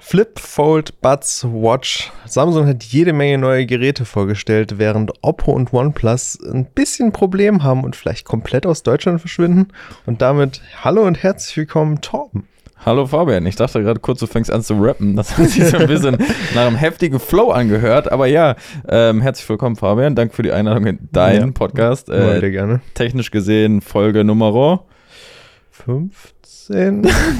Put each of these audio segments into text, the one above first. Flip, Fold, Buds, Watch. Samsung hat jede Menge neue Geräte vorgestellt, während Oppo und OnePlus ein bisschen Problem haben und vielleicht komplett aus Deutschland verschwinden. Und damit hallo und herzlich willkommen, Torben. Hallo Fabian, ich dachte gerade kurz, du fängst an zu rappen. Das hat sich so ein bisschen nach einem heftigen Flow angehört. Aber ja, herzlich willkommen Fabian, danke für die Einladung in deinen Podcast. Sehr gerne. Technisch gesehen Folge Nummer 15.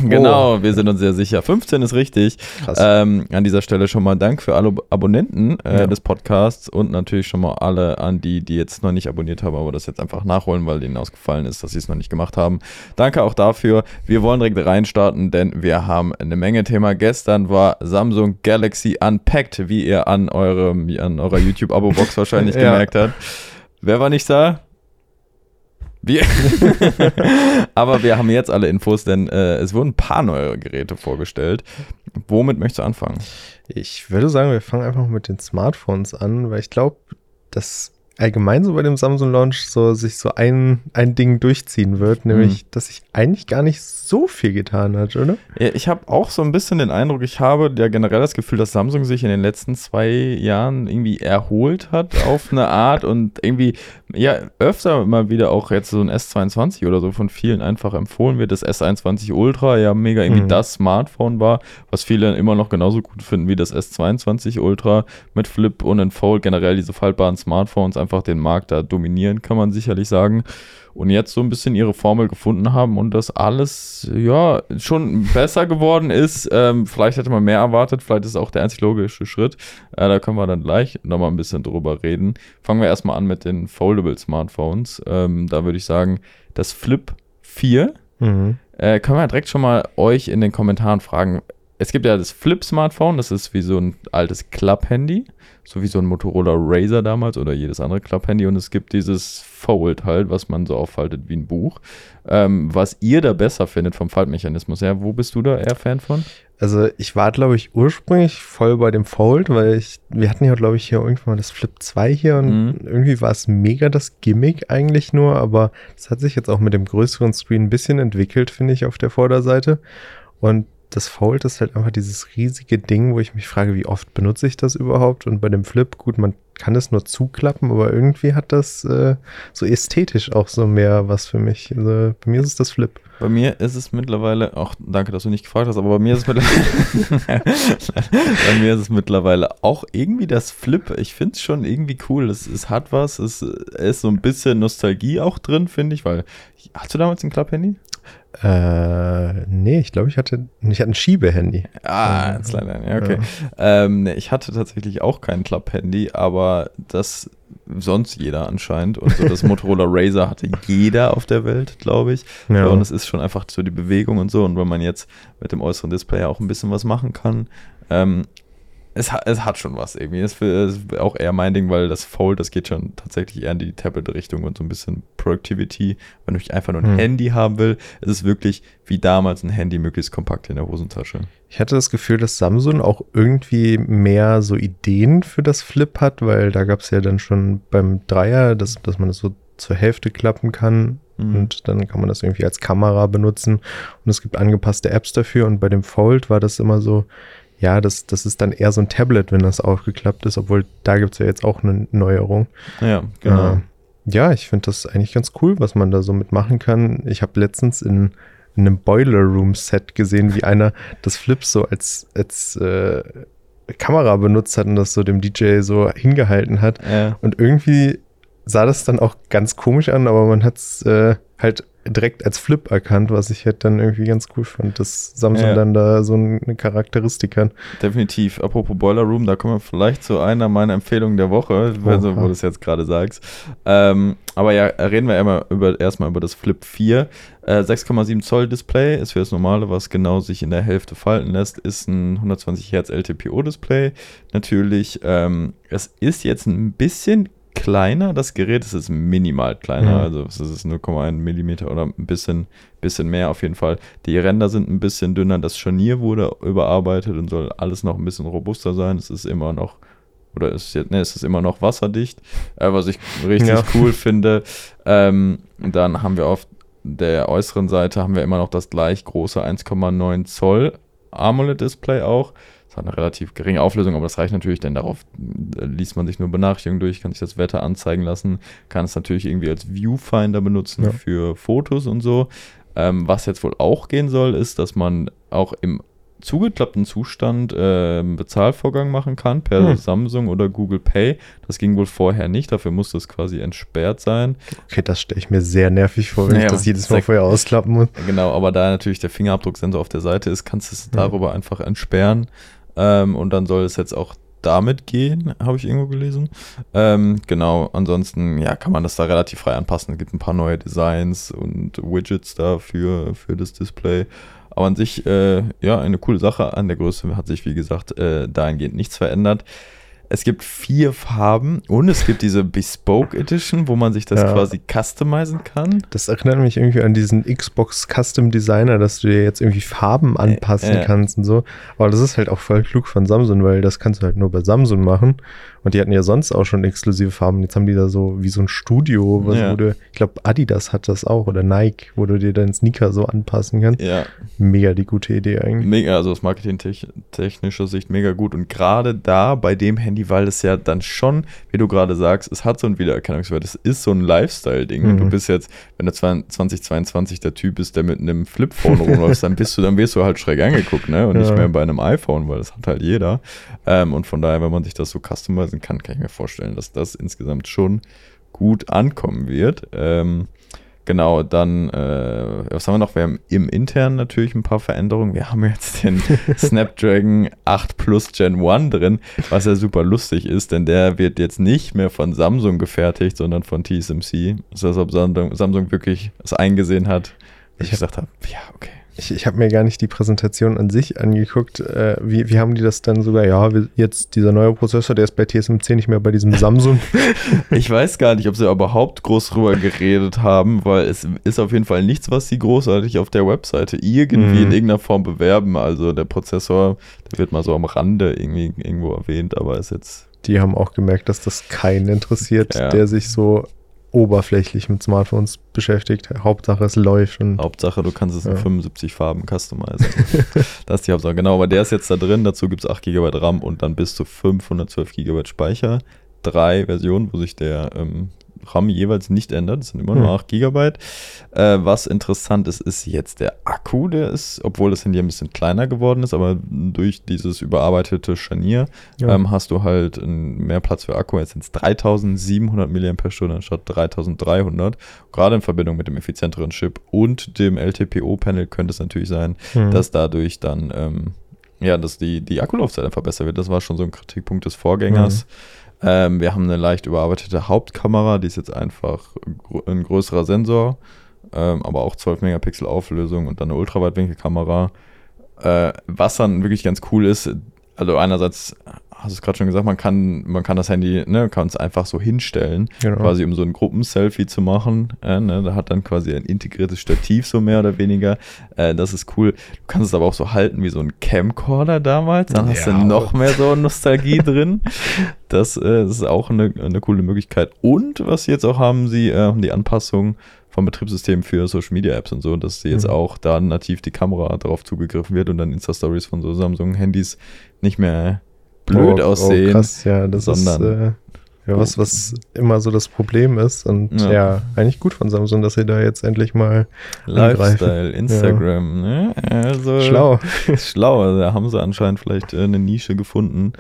Genau, wir sind uns sehr sicher. 15 ist richtig. Krass. An dieser Stelle schon mal Dank für alle Abonnenten des Podcasts und natürlich schon mal alle an die jetzt noch nicht abonniert haben, aber das jetzt einfach nachholen, weil denen ausgefallen ist, dass sie es noch nicht gemacht haben. Danke auch dafür. Wir wollen direkt reinstarten, denn wir haben eine Menge Thema. Gestern war Samsung Galaxy Unpacked, wie ihr an eurer YouTube-Abo-Box wahrscheinlich gemerkt habt. Wer war nicht da? Aber wir haben jetzt alle Infos, denn es wurden ein paar neue Geräte vorgestellt. Womit möchtest du anfangen? Ich würde sagen, wir fangen einfach mit den Smartphones an, weil ich glaube, dass allgemein so bei dem Samsung-Launch sich ein Ding durchziehen wird, nämlich, dass sich eigentlich gar nicht so viel getan hat, oder? Ja, ich habe auch so ein bisschen den Eindruck, ich habe ja generell das Gefühl, dass Samsung sich in den letzten 2 Jahren irgendwie erholt hat auf eine Art und irgendwie ja öfter mal wieder auch jetzt so ein S22 oder so von vielen einfach empfohlen wird. Das S21 Ultra ja mega irgendwie das Smartphone war, was viele immer noch genauso gut finden wie das S22 Ultra mit Flip und Fold, generell diese faltbaren Smartphones einfach den Markt da dominieren, kann man sicherlich sagen. Und jetzt so ein bisschen ihre Formel gefunden haben und das alles, ja, schon besser geworden ist. Vielleicht hätte man mehr erwartet, vielleicht ist auch der einzig logische Schritt. Da können wir dann gleich nochmal ein bisschen drüber reden. Fangen wir erstmal an mit den Foldable-Smartphones. Da würde ich sagen, das Flip 4. Können wir direkt schon mal euch in den Kommentaren fragen. Es gibt ja das Flip-Smartphone, das ist wie so ein altes Club-Handy, so wie so ein Motorola Razr damals oder jedes andere Club-Handy. Und es gibt dieses Fold halt, was man so auffaltet wie ein Buch. Was ihr da besser findet vom Faltmechanismus her, wo bist du da eher Fan von? Also ich war, glaube ich, ursprünglich voll bei dem Fold, weil wir hatten ja, glaube ich, hier irgendwann mal das Flip 2 hier und irgendwie war es mega das Gimmick eigentlich nur, aber das hat sich jetzt auch mit dem größeren Screen ein bisschen entwickelt, finde ich, auf der Vorderseite. Und das Fold ist halt einfach dieses riesige Ding, wo ich mich frage, wie oft benutze ich das überhaupt? Und bei dem Flip, gut, man kann es nur zuklappen, aber irgendwie hat das so ästhetisch auch so mehr was für mich. Also, bei mir ist es das Flip. Bei mir ist es mittlerweile, auch danke, dass du nicht gefragt hast, aber bei mir ist es mittlerweile auch irgendwie das Flip. Ich finde es schon irgendwie cool. Es hat was, es ist so ein bisschen Nostalgie auch drin, finde ich, weil, hast du damals ein Club-Handy? Nee, ich glaube, ich hatte ein Schiebehandy. Ah, ein Slide-Handy, okay. Ja. Ich hatte tatsächlich auch kein Club-Handy, aber das sonst jeder anscheinend. Und so das Motorola Razr hatte jeder auf der Welt, glaube ich. Ja. Und es ist schon einfach so die Bewegung und so. Und wenn man jetzt mit dem äußeren Display auch ein bisschen was machen kann, es hat schon was irgendwie. Das ist auch eher mein Ding, weil das Fold, das geht schon tatsächlich eher in die Tablet-Richtung und so ein bisschen Productivity. Wenn ich einfach nur ein Handy haben will, ist es wirklich wie damals ein Handy, möglichst kompakt in der Hosentasche. Ich hatte das Gefühl, dass Samsung auch irgendwie mehr so Ideen für das Flip hat, weil da gab es ja dann schon beim Dreier, dass man das so zur Hälfte klappen kann. Und dann kann man das irgendwie als Kamera benutzen. Und es gibt angepasste Apps dafür. Und bei dem Fold war das immer so, ja, das ist dann eher so ein Tablet, wenn das aufgeklappt ist, obwohl da gibt's ja jetzt auch eine Neuerung. Ja, genau. Ja, ich finde das eigentlich ganz cool, was man da so mitmachen kann. Ich habe letztens in einem Boiler Room Set gesehen, wie einer das Flip so als Kamera benutzt hat und das so dem DJ so hingehalten hat. Ja. Und irgendwie sah das dann auch ganz komisch an, aber man hat's halt direkt als Flip erkannt, was ich halt dann irgendwie ganz cool fand, dass Samsung dann da so eine Charakteristik hat. Definitiv. Apropos Boiler Room, da kommen wir vielleicht zu einer meiner Empfehlungen der Woche, also, wo du es jetzt gerade sagst. Aber ja, reden wir erstmal über das Flip 4. 6,7 Zoll Display ist für das normale, was genau sich in der Hälfte falten lässt, ist ein 120 Hertz LTPO Display. Natürlich, es ist jetzt ein bisschen kleiner, das Gerät, es ist minimal kleiner, also es ist 0,1 Millimeter oder ein bisschen mehr auf jeden Fall. Die Ränder sind ein bisschen dünner, das Scharnier wurde überarbeitet und soll alles noch ein bisschen robuster sein. Es ist immer noch, es ist immer noch wasserdicht, was ich richtig cool finde. Dann haben wir auf der äußeren Seite immer noch das gleich große 1,9 Zoll AMOLED-Display auch. Das hat eine relativ geringe Auflösung, aber das reicht natürlich, denn darauf liest man sich nur Benachrichtigungen durch, kann sich das Wetter anzeigen lassen, kann es natürlich irgendwie als Viewfinder benutzen für Fotos und so. Was jetzt wohl auch gehen soll, ist, dass man auch im zugeklappten Zustand Bezahlvorgang machen kann per Samsung oder Google Pay. Das ging wohl vorher nicht, dafür musste es quasi entsperrt sein. Okay, das stelle ich mir sehr nervig vor, wenn ich das jedes Mal vorher ausklappen muss. Genau, aber da natürlich der Fingerabdrucksensor auf der Seite ist, kannst du es darüber einfach entsperren. Und dann soll es jetzt auch damit gehen, habe ich irgendwo gelesen. Genau, ansonsten kann man das da relativ frei anpassen. Es gibt ein paar neue Designs und Widgets da für das Display. Aber an sich, eine coole Sache. An der Größe hat sich, wie gesagt, dahingehend nichts verändert. Es gibt 4 Farben und es gibt diese Bespoke Edition, wo man sich das quasi customizen kann. Das erinnert mich irgendwie an diesen Xbox Custom Designer, dass du dir jetzt irgendwie Farben anpassen kannst und so. Aber das ist halt auch voll klug von Samsung, weil das kannst du halt nur bei Samsung machen. Und die hatten ja sonst auch schon exklusive Farben. Jetzt haben die da so wie so ein Studio, wo du, ich glaube Adidas hat das auch oder Nike, wo du dir deinen Sneaker so anpassen kannst. Ja. Mega die gute Idee eigentlich. Mega, also aus marketingtechnischer Sicht mega gut. Und gerade da bei dem Handy, weil es ja dann schon, wie du gerade sagst, es hat so ein Wiedererkennungswert, es ist so ein Lifestyle-Ding. Mhm. Du bist jetzt, wenn du 2022 der Typ bist, der mit einem Flip-Phone rumläuft, dann wirst du halt schräg angeguckt, ne? Und nicht mehr bei einem iPhone, weil das hat halt jeder. Und von daher, wenn man sich das so customizen kann ich mir vorstellen, dass das insgesamt schon gut ankommen wird. Genau, dann, was haben wir noch? Wir haben im Internen natürlich ein paar Veränderungen. Wir haben jetzt den Snapdragon 8 Plus Gen 1 drin, was ja super lustig ist, denn der wird jetzt nicht mehr von Samsung gefertigt, sondern von TSMC. Das ist, ob Samsung wirklich es eingesehen hat, was ich gesagt habe, okay. Ich habe mir gar nicht die Präsentation an sich angeguckt. Wie haben die das dann sogar? Ja, jetzt dieser neue Prozessor, der ist bei TSMC nicht mehr bei diesem Samsung. Ich weiß gar nicht, ob sie überhaupt groß drüber geredet haben, weil es ist auf jeden Fall nichts, was sie großartig auf der Webseite irgendwie in irgendeiner Form bewerben. Also der Prozessor, der wird mal so am Rande irgendwo erwähnt, aber ist jetzt... Die haben auch gemerkt, dass das keinen interessiert, der sich so... oberflächlich mit Smartphones beschäftigt. Hauptsache, es läuft. Und Hauptsache, du kannst es in 75 Farben customizen. Das ist die Hauptsache. Genau, aber der ist jetzt da drin. Dazu gibt es 8 GB RAM und dann bis zu 512 GB Speicher. 3 Versionen, wo sich der RAM jeweils nicht ändert. Das sind immer nur 8 GB. Was interessant ist jetzt der Akku. Der ist, obwohl das Handy ein bisschen kleiner geworden ist, aber durch dieses überarbeitete Scharnier hast du halt mehr Platz für Akku. Jetzt sind es 3700 mAh anstatt 3300. Gerade in Verbindung mit dem effizienteren Chip und dem LTPO-Panel könnte es natürlich sein, dass dadurch dann dass die Akkulaufzeit einfach besser wird. Das war schon so ein Kritikpunkt des Vorgängers. Wir haben eine leicht überarbeitete Hauptkamera, die ist jetzt einfach ein größerer Sensor, aber auch 12 Megapixel Auflösung und dann eine Ultraweitwinkelkamera. Was dann wirklich ganz cool ist, also einerseits, hast du es gerade schon gesagt, man kann das Handy, kann es einfach so hinstellen, quasi um so ein Gruppenselfie zu machen. Da hat dann quasi ein integriertes Stativ so mehr oder weniger. Das ist cool. Du kannst es aber auch so halten wie so ein Camcorder damals. Dann hast du noch mehr so Nostalgie drin. Das ist auch eine coole Möglichkeit. Und was sie jetzt auch haben, sie haben die Anpassung vom Betriebssystem für Social Media Apps und so, dass jetzt auch da nativ die Kamera drauf zugegriffen wird und dann Insta-Stories von so Samsung-Handys nicht mehr blöd aussehen. Krass, das sondern ist was immer so das Problem ist und eigentlich gut von Samsung, dass sie da jetzt endlich mal Lifestyle, angreifen. Instagram, also schlau, also da haben sie anscheinend vielleicht eine Nische gefunden.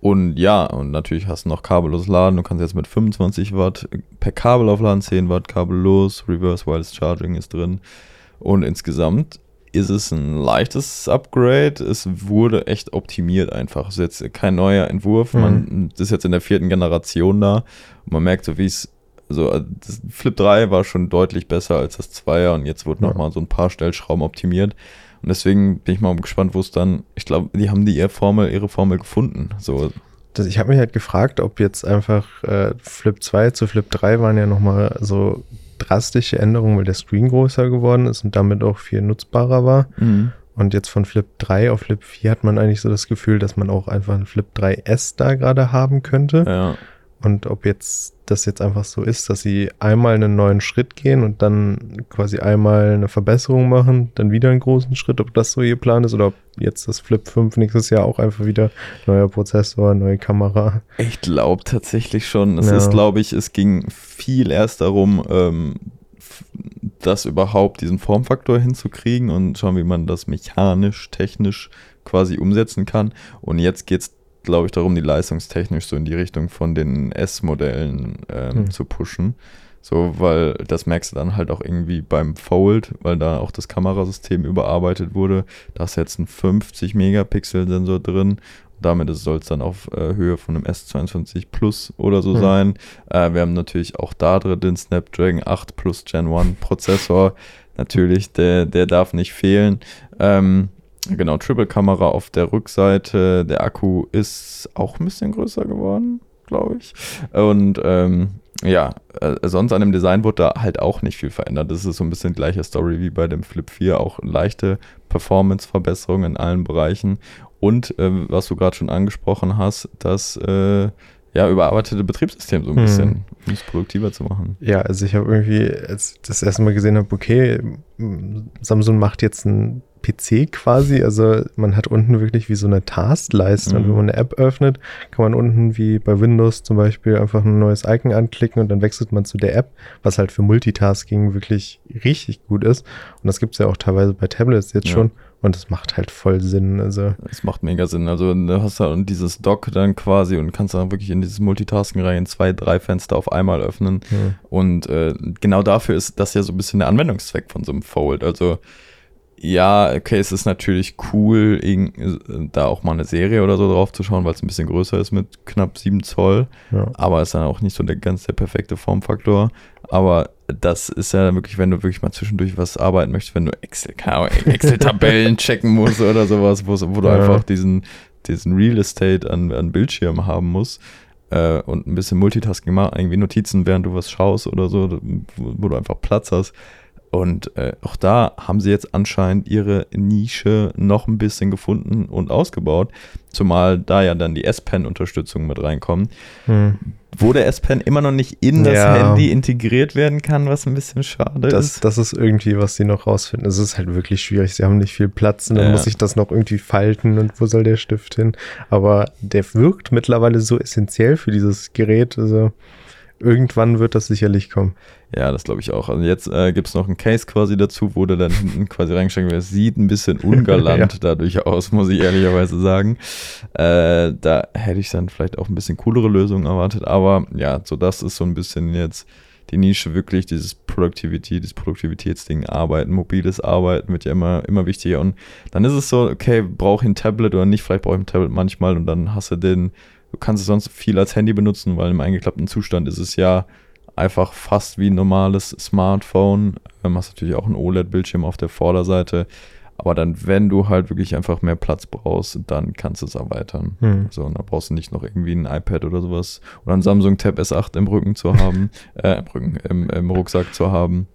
Und und natürlich hast du noch kabelloses Laden. Du kannst jetzt mit 25 Watt per Kabel aufladen, 10 Watt kabellos, Reverse Wireless Charging ist drin. Und insgesamt ist es ein leichtes Upgrade. Es wurde echt optimiert einfach. Es ist jetzt kein neuer Entwurf. Man ist jetzt in der 4. Generation da. Und man merkt so, wie es das Flip 3 war schon deutlich besser als das 2er. Und jetzt wurde nochmal so ein paar Stellschrauben optimiert. Und deswegen bin ich mal gespannt, wo es dann, ich glaube, die haben ihre Formel gefunden. So. Ich habe mich halt gefragt, ob jetzt einfach Flip 2 zu Flip 3 waren ja nochmal so drastische Änderungen, weil der Screen größer geworden ist und damit auch viel nutzbarer war. Mhm. Und jetzt von Flip 3 auf Flip 4 hat man eigentlich so das Gefühl, dass man auch einfach einen Flip 3S da gerade haben könnte. Ja. Und ob jetzt das jetzt einfach so ist, dass sie einmal einen neuen Schritt gehen und dann quasi einmal eine Verbesserung machen, dann wieder einen großen Schritt, ob das so ihr Plan ist oder ob jetzt das Flip 5 nächstes Jahr auch einfach wieder neuer Prozessor, neue Kamera. Ich glaube tatsächlich schon. Es ging viel erst darum, das überhaupt diesen Formfaktor hinzukriegen und schauen, wie man das mechanisch, technisch quasi umsetzen kann. Und jetzt geht es, glaube ich, darum, die leistungstechnisch so in die Richtung von den S-Modellen zu pushen. So, weil das merkst du dann halt auch irgendwie beim Fold, weil da auch das Kamerasystem überarbeitet wurde. Da ist jetzt ein 50-Megapixel-Sensor drin. Damit soll es dann auf Höhe von einem S22 Plus oder so sein. Wir haben natürlich auch da drin den Snapdragon 8 Plus Gen 1 Prozessor. Natürlich, der darf nicht fehlen. Genau, Triple-Kamera auf der Rückseite. Der Akku ist auch ein bisschen größer geworden, glaube ich. Und sonst an dem Design wurde da halt auch nicht viel verändert. Das ist so ein bisschen gleiche Story wie bei dem Flip 4. Auch leichte Performance-Verbesserungen in allen Bereichen. Und was du gerade schon angesprochen hast, das überarbeitete Betriebssystem so ein bisschen, um es produktiver zu machen. Ja, also ich habe irgendwie, als ich das erste Mal gesehen habe, okay, Samsung macht jetzt ein PC quasi, also man hat unten wirklich wie so eine Taskleiste und wenn man eine App öffnet, kann man unten wie bei Windows zum Beispiel einfach ein neues Icon anklicken und dann wechselt man zu der App, was halt für Multitasking wirklich richtig gut ist und das gibt es ja auch teilweise bei Tablets jetzt schon und das macht halt voll Sinn. Also das macht mega Sinn, also du hast halt dieses Dock dann quasi und kannst dann wirklich in dieses Multitasking rein 2-3 Fenster auf einmal öffnen und genau dafür ist das ja so ein bisschen der Anwendungszweck von so einem Fold, also ja, okay, es ist natürlich cool, da auch mal eine Serie oder so drauf zu schauen, weil es ein bisschen größer ist mit knapp 7 Zoll. Ja. Aber es ist dann auch nicht so der perfekte Formfaktor. Aber das ist ja wirklich, wenn du wirklich mal zwischendurch was arbeiten möchtest, wenn du Excel-Tabellen checken musst oder sowas, wo du einfach diesen Real Estate an Bildschirm haben musst. Und ein bisschen Multitasking machen, irgendwie Notizen, während du was schaust oder so, wo du einfach Platz hast. Und auch da haben sie jetzt anscheinend ihre Nische noch ein bisschen gefunden und ausgebaut. Zumal da ja dann die S-Pen-Unterstützung mit reinkommt. Wo der S-Pen immer noch nicht in das Handy integriert werden kann, was ein bisschen schade ist. Das ist irgendwie, was sie noch rausfinden. Es ist halt wirklich schwierig. Sie haben nicht viel Platz und dann muss ich das noch irgendwie falten und wo soll der Stift hin? Aber der wirkt mittlerweile so essentiell für dieses Gerät. Also irgendwann wird das sicherlich kommen. Ja, das glaube ich auch. Also jetzt gibt es noch einen Case quasi dazu, wo der dann hinten quasi reingesteckt wird. Es sieht ein bisschen ungalant dadurch aus, muss ich ehrlicherweise sagen. Da hätte ich dann vielleicht auch ein bisschen coolere Lösungen erwartet. Aber ja, so das ist so ein bisschen jetzt die Nische wirklich, dieses Produktivitätsding, Arbeiten, mobiles Arbeiten wird ja immer wichtiger. Und dann ist es so, okay, brauche ich ein Tablet oder nicht? Vielleicht brauche ich ein Tablet manchmal und dann hast du den. Du kannst es sonst viel als Handy benutzen, weil im eingeklappten Zustand ist es ja einfach fast wie ein normales Smartphone. Du hast natürlich auch einen OLED-Bildschirm auf der Vorderseite. Aber dann, wenn du halt wirklich einfach mehr Platz brauchst, dann kannst du es erweitern. So, und da brauchst du nicht noch irgendwie ein iPad oder sowas. Oder ein Samsung Tab S8 im Rücken zu haben, im Rucksack zu haben.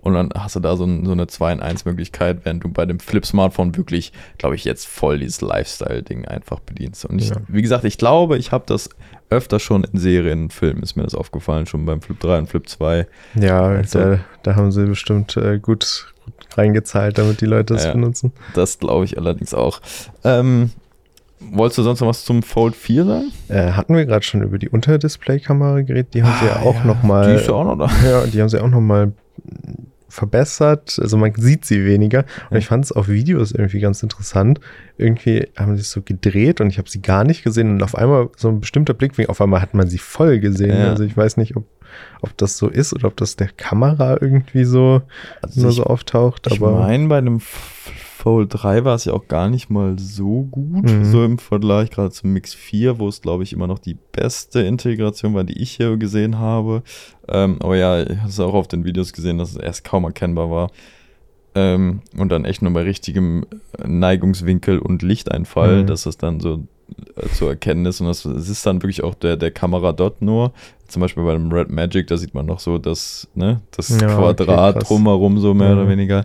Und dann hast du da so eine 2-in-1-Möglichkeit, während du bei dem Flip-Smartphone wirklich, glaube ich, jetzt voll dieses Lifestyle-Ding einfach bedienst. Und wie gesagt, ich glaube, ich habe das öfter schon in Serien, Filmen ist mir das aufgefallen, schon beim Flip 3 und Flip 2. Ja, also, da haben sie bestimmt gut reingezahlt, damit die Leute das benutzen. Das glaube ich allerdings auch. Wolltest du sonst noch was zum Fold 4 sagen? Hatten wir gerade schon über die Unterdisplay-Kamera geredet, die haben sie ja auch nochmal. Die ist ja auch noch da. Ja, die haben sie auch nochmal verbessert, also man sieht sie weniger und ich fand es auf Videos irgendwie ganz interessant, irgendwie haben sie es so gedreht und ich habe sie gar nicht gesehen und auf einmal so ein bestimmter Blickwinkel, auf einmal hat man sie voll gesehen, also ich weiß nicht, ob das so ist oder ob das der Kamera irgendwie so also nur so auftaucht. Ich meine, bei einem Fold 3 war es ja auch gar nicht mal so gut, so im Vergleich gerade zum Mix 4, wo es glaube ich immer noch die beste Integration war, die ich hier gesehen habe. Aber ja, ich habe es auch auf den Videos gesehen, dass es erst kaum erkennbar war. Und dann echt nur bei richtigem Neigungswinkel und Lichteinfall, dass es dann so zu erkennen ist. Und es ist dann wirklich auch der Kamera dort nur. Zum Beispiel bei dem Red Magic, da sieht man noch so das Quadrat drumherum so mehr oder weniger.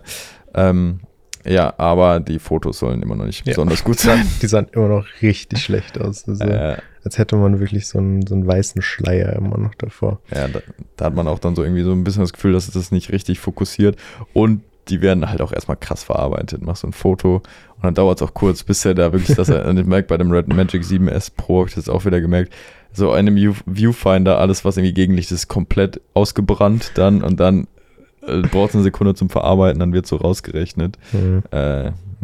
Ja, aber die Fotos sollen immer noch nicht besonders gut sein. Die sahen immer noch richtig schlecht aus. Also als hätte man wirklich so einen weißen Schleier immer noch davor. Ja, da hat man auch dann so irgendwie so ein bisschen das Gefühl, dass das nicht richtig fokussiert. Und die werden halt auch erstmal krass verarbeitet. Machst so ein Foto und dann dauert es auch kurz, bis er da wirklich, dass er, ich merke bei dem Red Magic 7S Pro, habe ich das auch wieder gemerkt, so einem Viewfinder, alles was irgendwie Gegenlicht ist, komplett ausgebrannt dann und dann braucht es eine Sekunde zum Verarbeiten, dann wird so rausgerechnet. Mhm.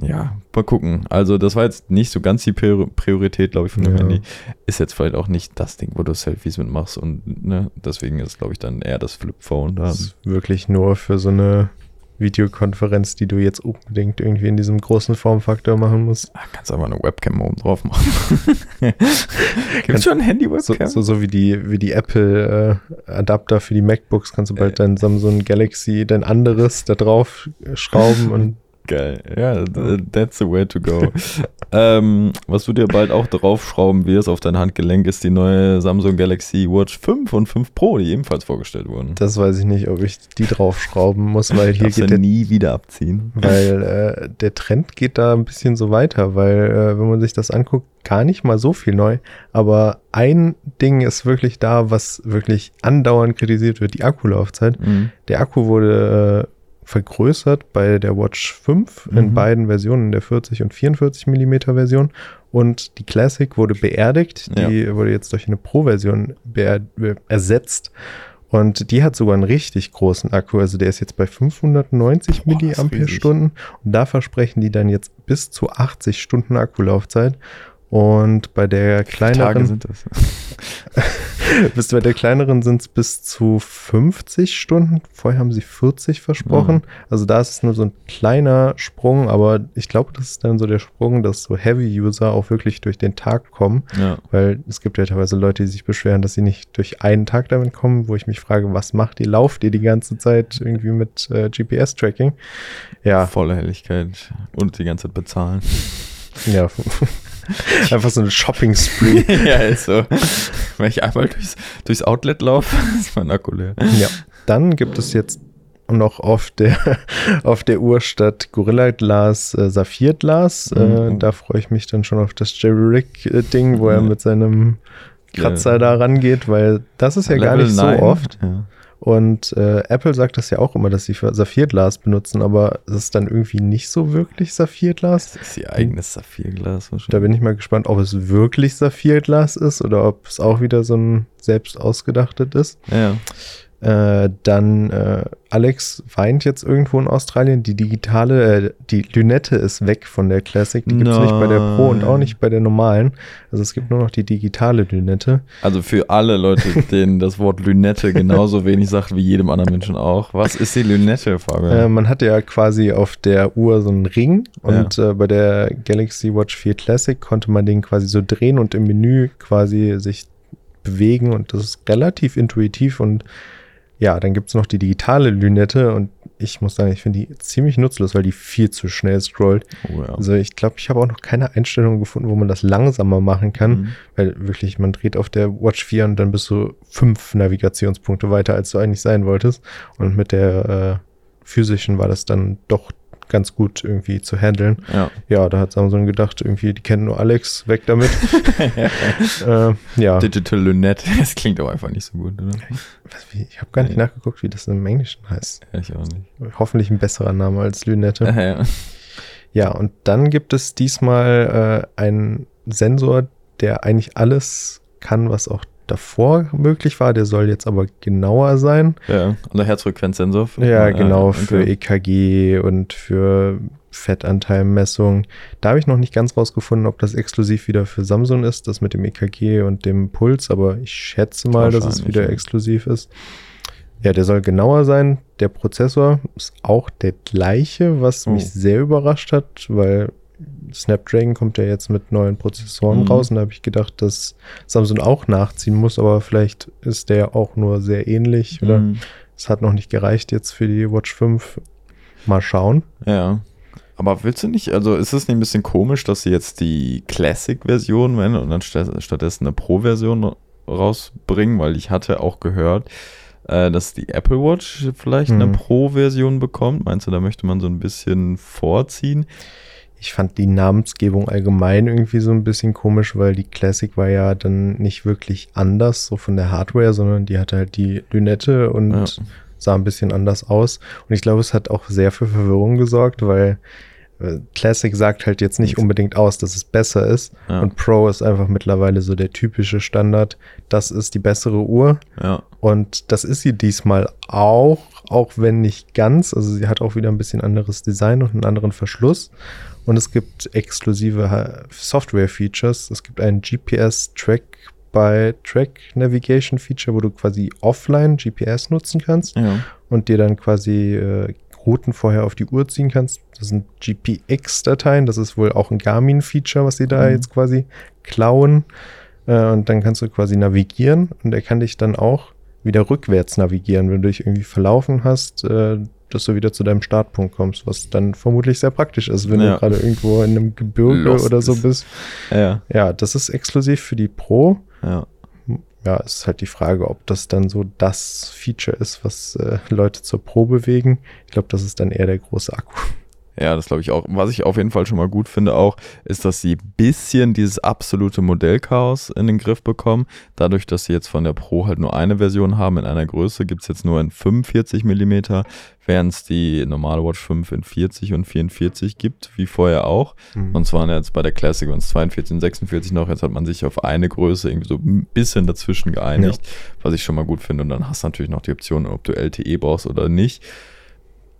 Ja, mal gucken. Also das war jetzt nicht so ganz die Priorität, glaube ich, von dem Handy. Ist jetzt vielleicht auch nicht das Ding, wo du Selfies mitmachst und ne, deswegen ist, glaube ich, dann eher das Flip-Phone da. Das ist wirklich nur für so eine Videokonferenz, die du jetzt unbedingt irgendwie in diesem großen Formfaktor machen musst. Ach, kannst einfach eine Webcam oben drauf machen. Gibt's schon ein Handy-Webcam? So wie die Apple-Adapter für die MacBooks kannst du bald dein Samsung Galaxy, dein anderes da drauf schrauben und geil. Ja, that's the way to go. Was du dir bald auch draufschrauben wirst auf dein Handgelenk, ist die neue Samsung Galaxy Watch 5 und 5 Pro, die ebenfalls vorgestellt wurden. Das weiß ich nicht, ob ich die draufschrauben muss, weil hier geht der nie wieder abziehen. Weil der Trend geht da ein bisschen so weiter, weil wenn man sich das anguckt, gar nicht mal so viel neu, aber ein Ding ist wirklich da, was wirklich andauernd kritisiert wird, die Akkulaufzeit. Mhm. Der Akku wurde vergrößert bei der Watch 5 in beiden Versionen, in der 40 und 44 mm Version, und die Classic wurde beerdigt, die wurde jetzt durch eine Pro-Version ersetzt und die hat sogar einen richtig großen Akku, also der ist jetzt bei 590 mAh und da versprechen die dann jetzt bis zu 80 Stunden Akkulaufzeit. Und bei der kleineren sind das. Bei der kleineren sind es bis zu 50 Stunden. Vorher haben sie 40 versprochen. Mhm. Also da ist es nur so ein kleiner Sprung, aber ich glaube, das ist dann so der Sprung, dass so Heavy-User auch wirklich durch den Tag kommen. Ja. Weil es gibt ja teilweise Leute, die sich beschweren, dass sie nicht durch einen Tag damit kommen, wo ich mich frage, was macht ihr? Lauft ihr die ganze Zeit irgendwie mit GPS-Tracking? Ja. Volle Helligkeit und die ganze Zeit bezahlen. Ja, einfach so eine Shopping-Spree. Ja, ist so. Wenn ich einmal durchs Outlet laufe, ist mein Akku leer. Ja. Dann gibt es jetzt noch auf der Uhr statt Gorilla Glass Saphir Glas. Da freue ich mich dann schon auf das Jerry Rick-Ding, wo er mit seinem Kratzer da rangeht, weil das ist ja Level gar nicht 9. so oft. Ja. Und Apple sagt das ja auch immer, dass sie Saphirglas benutzen, aber es ist dann irgendwie nicht so wirklich Saphirglas. Das ist ihr eigenes Saphirglas wahrscheinlich. Da bin ich mal gespannt, ob es wirklich Saphirglas ist oder ob es auch wieder so ein selbst ausgedachtet ist. Ja. Dann Alex weint jetzt irgendwo in Australien. Die digitale, die Lünette ist weg von der Classic. Die gibt's nicht bei der Pro und auch nicht bei der normalen. Also es gibt nur noch die digitale Lünette. Also für alle Leute, denen das Wort Lünette genauso wenig sagt wie jedem anderen Menschen auch. Was ist die Lünette, Fabian? Man hat ja quasi auf der Uhr so einen Ring und bei der Galaxy Watch 4 Classic konnte man den quasi so drehen und im Menü quasi sich bewegen und das ist relativ intuitiv. Und ja, dann gibt es noch die digitale Lünette und ich muss sagen, ich finde die ziemlich nutzlos, weil die viel zu schnell scrollt. Oh ja. Also ich glaube, ich habe auch noch keine Einstellung gefunden, wo man das langsamer machen kann, weil wirklich, man dreht auf der Watch 4 und dann bist du 5 Navigationspunkte weiter, als du eigentlich sein wolltest. Und mit der physischen war das dann doch ganz gut irgendwie zu handeln. Ja, da hat Samsung gedacht, irgendwie, die kennen nur Alex, weg damit. Digital Lunette, das klingt auch einfach nicht so gut, oder? Ich habe gar nicht nachgeguckt, wie das im Englischen heißt. Ja, ich auch nicht. Hoffentlich ein besserer Name als Lunette. Ja, und dann gibt es diesmal einen Sensor, der eigentlich alles kann, was auch davor möglich war, der soll jetzt aber genauer sein. Ja, unser Herzfrequenzsensor. Ja, genau, für EKG und für Fettanteilmessung. Da habe ich noch nicht ganz rausgefunden, ob das exklusiv wieder für Samsung ist, das mit dem EKG und dem Puls, aber ich schätze mal, dass es wieder exklusiv ist. Ja, der soll genauer sein. Der Prozessor ist auch der gleiche, was mich sehr überrascht hat, weil Snapdragon kommt ja jetzt mit neuen Prozessoren raus und da habe ich gedacht, dass Samsung auch nachziehen muss, aber vielleicht ist der auch nur sehr ähnlich oder es hat noch nicht gereicht jetzt für die Watch 5. Mal schauen. Ja, aber willst du nicht, also ist es nicht ein bisschen komisch, dass sie jetzt die Classic-Version nennen und dann stattdessen eine Pro-Version rausbringen, weil ich hatte auch gehört, dass die Apple Watch vielleicht eine Pro-Version bekommt. Meinst du, da möchte man so ein bisschen vorziehen? Ich fand die Namensgebung allgemein irgendwie so ein bisschen komisch, weil die Classic war ja dann nicht wirklich anders, so von der Hardware, sondern die hatte halt die Lünette und sah ein bisschen anders aus. Und ich glaube, es hat auch sehr für Verwirrung gesorgt, weil Classic sagt halt jetzt nicht unbedingt aus, dass es besser ist. Ja. Und Pro ist einfach mittlerweile so der typische Standard. Das ist die bessere Uhr. Ja. Und das ist sie diesmal auch wenn nicht ganz. Also sie hat auch wieder ein bisschen anderes Design und einen anderen Verschluss. Und es gibt exklusive Software-Features. Es gibt ein GPS-Track-by-Track-Navigation-Feature, wo du quasi offline GPS nutzen kannst und dir dann quasi Routen vorher auf die Uhr ziehen kannst. Das sind GPX-Dateien. Das ist wohl auch ein Garmin-Feature, was sie da jetzt quasi klauen. Und dann kannst du quasi navigieren. Und er kann dich dann auch wieder rückwärts navigieren, wenn du dich irgendwie verlaufen hast, dass du wieder zu deinem Startpunkt kommst, was dann vermutlich sehr praktisch ist, wenn du gerade irgendwo in einem Gebirge oder so bist. Ja, das ist exklusiv für die Pro. Ja, ist halt die Frage, ob das dann so das Feature ist, was Leute zur Pro bewegen. Ich glaube, das ist dann eher der große Akku. Ja, das glaube ich auch. Was ich auf jeden Fall schon mal gut finde auch, ist, dass sie ein bisschen dieses absolute Modellchaos in den Griff bekommen. Dadurch, dass sie jetzt von der Pro halt nur eine Version haben in einer Größe, gibt es jetzt nur in 45 mm, während es die normale Watch 5 in 40 und 44 gibt, wie vorher auch. Und zwar jetzt bei der Classic waren es 42 und 46 noch. Jetzt hat man sich auf eine Größe irgendwie so ein bisschen dazwischen geeinigt, was ich schon mal gut finde. Und dann hast du natürlich noch die Option, ob du LTE brauchst oder nicht.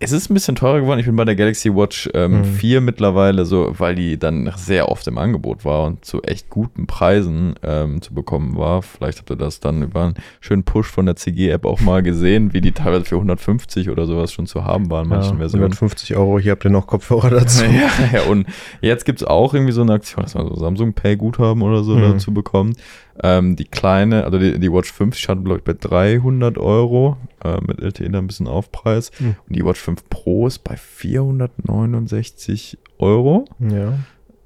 Es ist ein bisschen teurer geworden. Ich bin bei der Galaxy Watch 4 mittlerweile so, weil die dann sehr oft im Angebot war und zu echt guten Preisen zu bekommen war. Vielleicht habt ihr das dann über einen schönen Push von der CG-App auch mal gesehen, wie die teilweise für 150 oder sowas schon zu haben waren. Manchen Versionen. 150 €, hier habt ihr noch Kopfhörer dazu. Ja, und jetzt gibt es auch irgendwie so eine Aktion, dass man so Samsung Pay Guthaben oder so dazu bekommt. Die kleine, also die Watch 5 stand, glaube ich, bei 300 € mit LTE da ein bisschen Aufpreis. Und die Watch 5 Pro ist bei 469 €. Ja.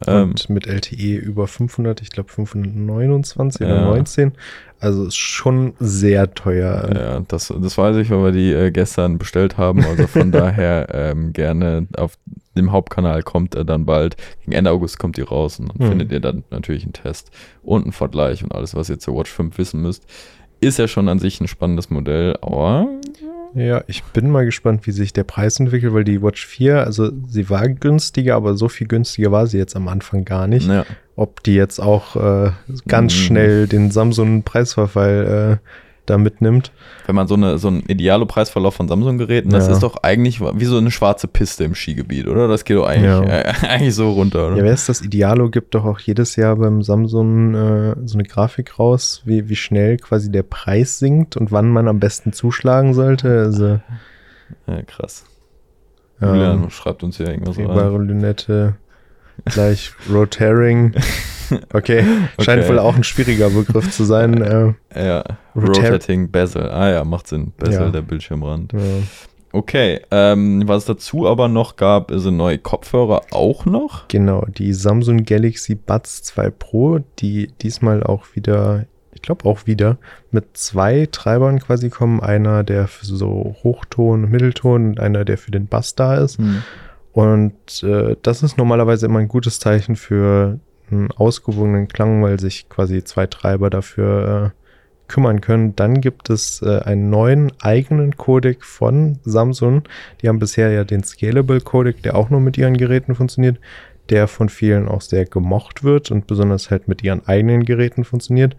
Und mit LTE über 500, ich glaube 529 oder 19. Also ist schon sehr teuer. Ja, das weiß ich, weil wir die gestern bestellt haben. Also von daher gerne auf dem Hauptkanal kommt dann bald. Gegen Ende August kommt die raus und dann findet ihr dann natürlich einen Test und einen Vergleich und alles, was ihr zur Watch 5 wissen müsst. Ist ja schon an sich ein spannendes Modell, aber... Ja, ich bin mal gespannt, wie sich der Preis entwickelt, weil die Watch 4, also sie war günstiger, aber so viel günstiger war sie jetzt am Anfang gar nicht. Ja. Ob die jetzt auch ganz schnell den Samsung-Preisverfall da mitnimmt. Wenn man so einen idealen Preisverlauf von Samsung-Geräten, das ist doch eigentlich wie so eine schwarze Piste im Skigebiet, oder? Das geht doch eigentlich so runter, oder? Ja, wer ist das Idealo, gibt doch auch jedes Jahr beim Samsung so eine Grafik raus, wie schnell quasi der Preis sinkt und wann man am besten zuschlagen sollte. Also, ja, krass. Julian schreibt uns hier irgendwas rein. Lünette, gleich Rotaring. Okay, scheint wohl auch ein schwieriger Begriff zu sein. Ja, Rotating Bezel. Ah ja, macht Sinn. Bezel, der Bildschirmrand. Ja. Okay, was es dazu aber noch gab, sind neue Kopfhörer auch noch. Genau, die Samsung Galaxy Buds 2 Pro, die diesmal auch wieder, ich glaube auch wieder, mit zwei Treibern quasi kommen. Einer, der für so Hochton, Mittelton und einer, der für den Bass da ist. Und das ist normalerweise immer ein gutes Zeichen für einen ausgewogenen Klang, weil sich quasi zwei Treiber dafür kümmern können. Dann gibt es einen neuen eigenen Codec von Samsung. Die haben bisher ja den Scalable Codec, der auch nur mit ihren Geräten funktioniert, der von vielen auch sehr gemocht wird und besonders halt mit ihren eigenen Geräten funktioniert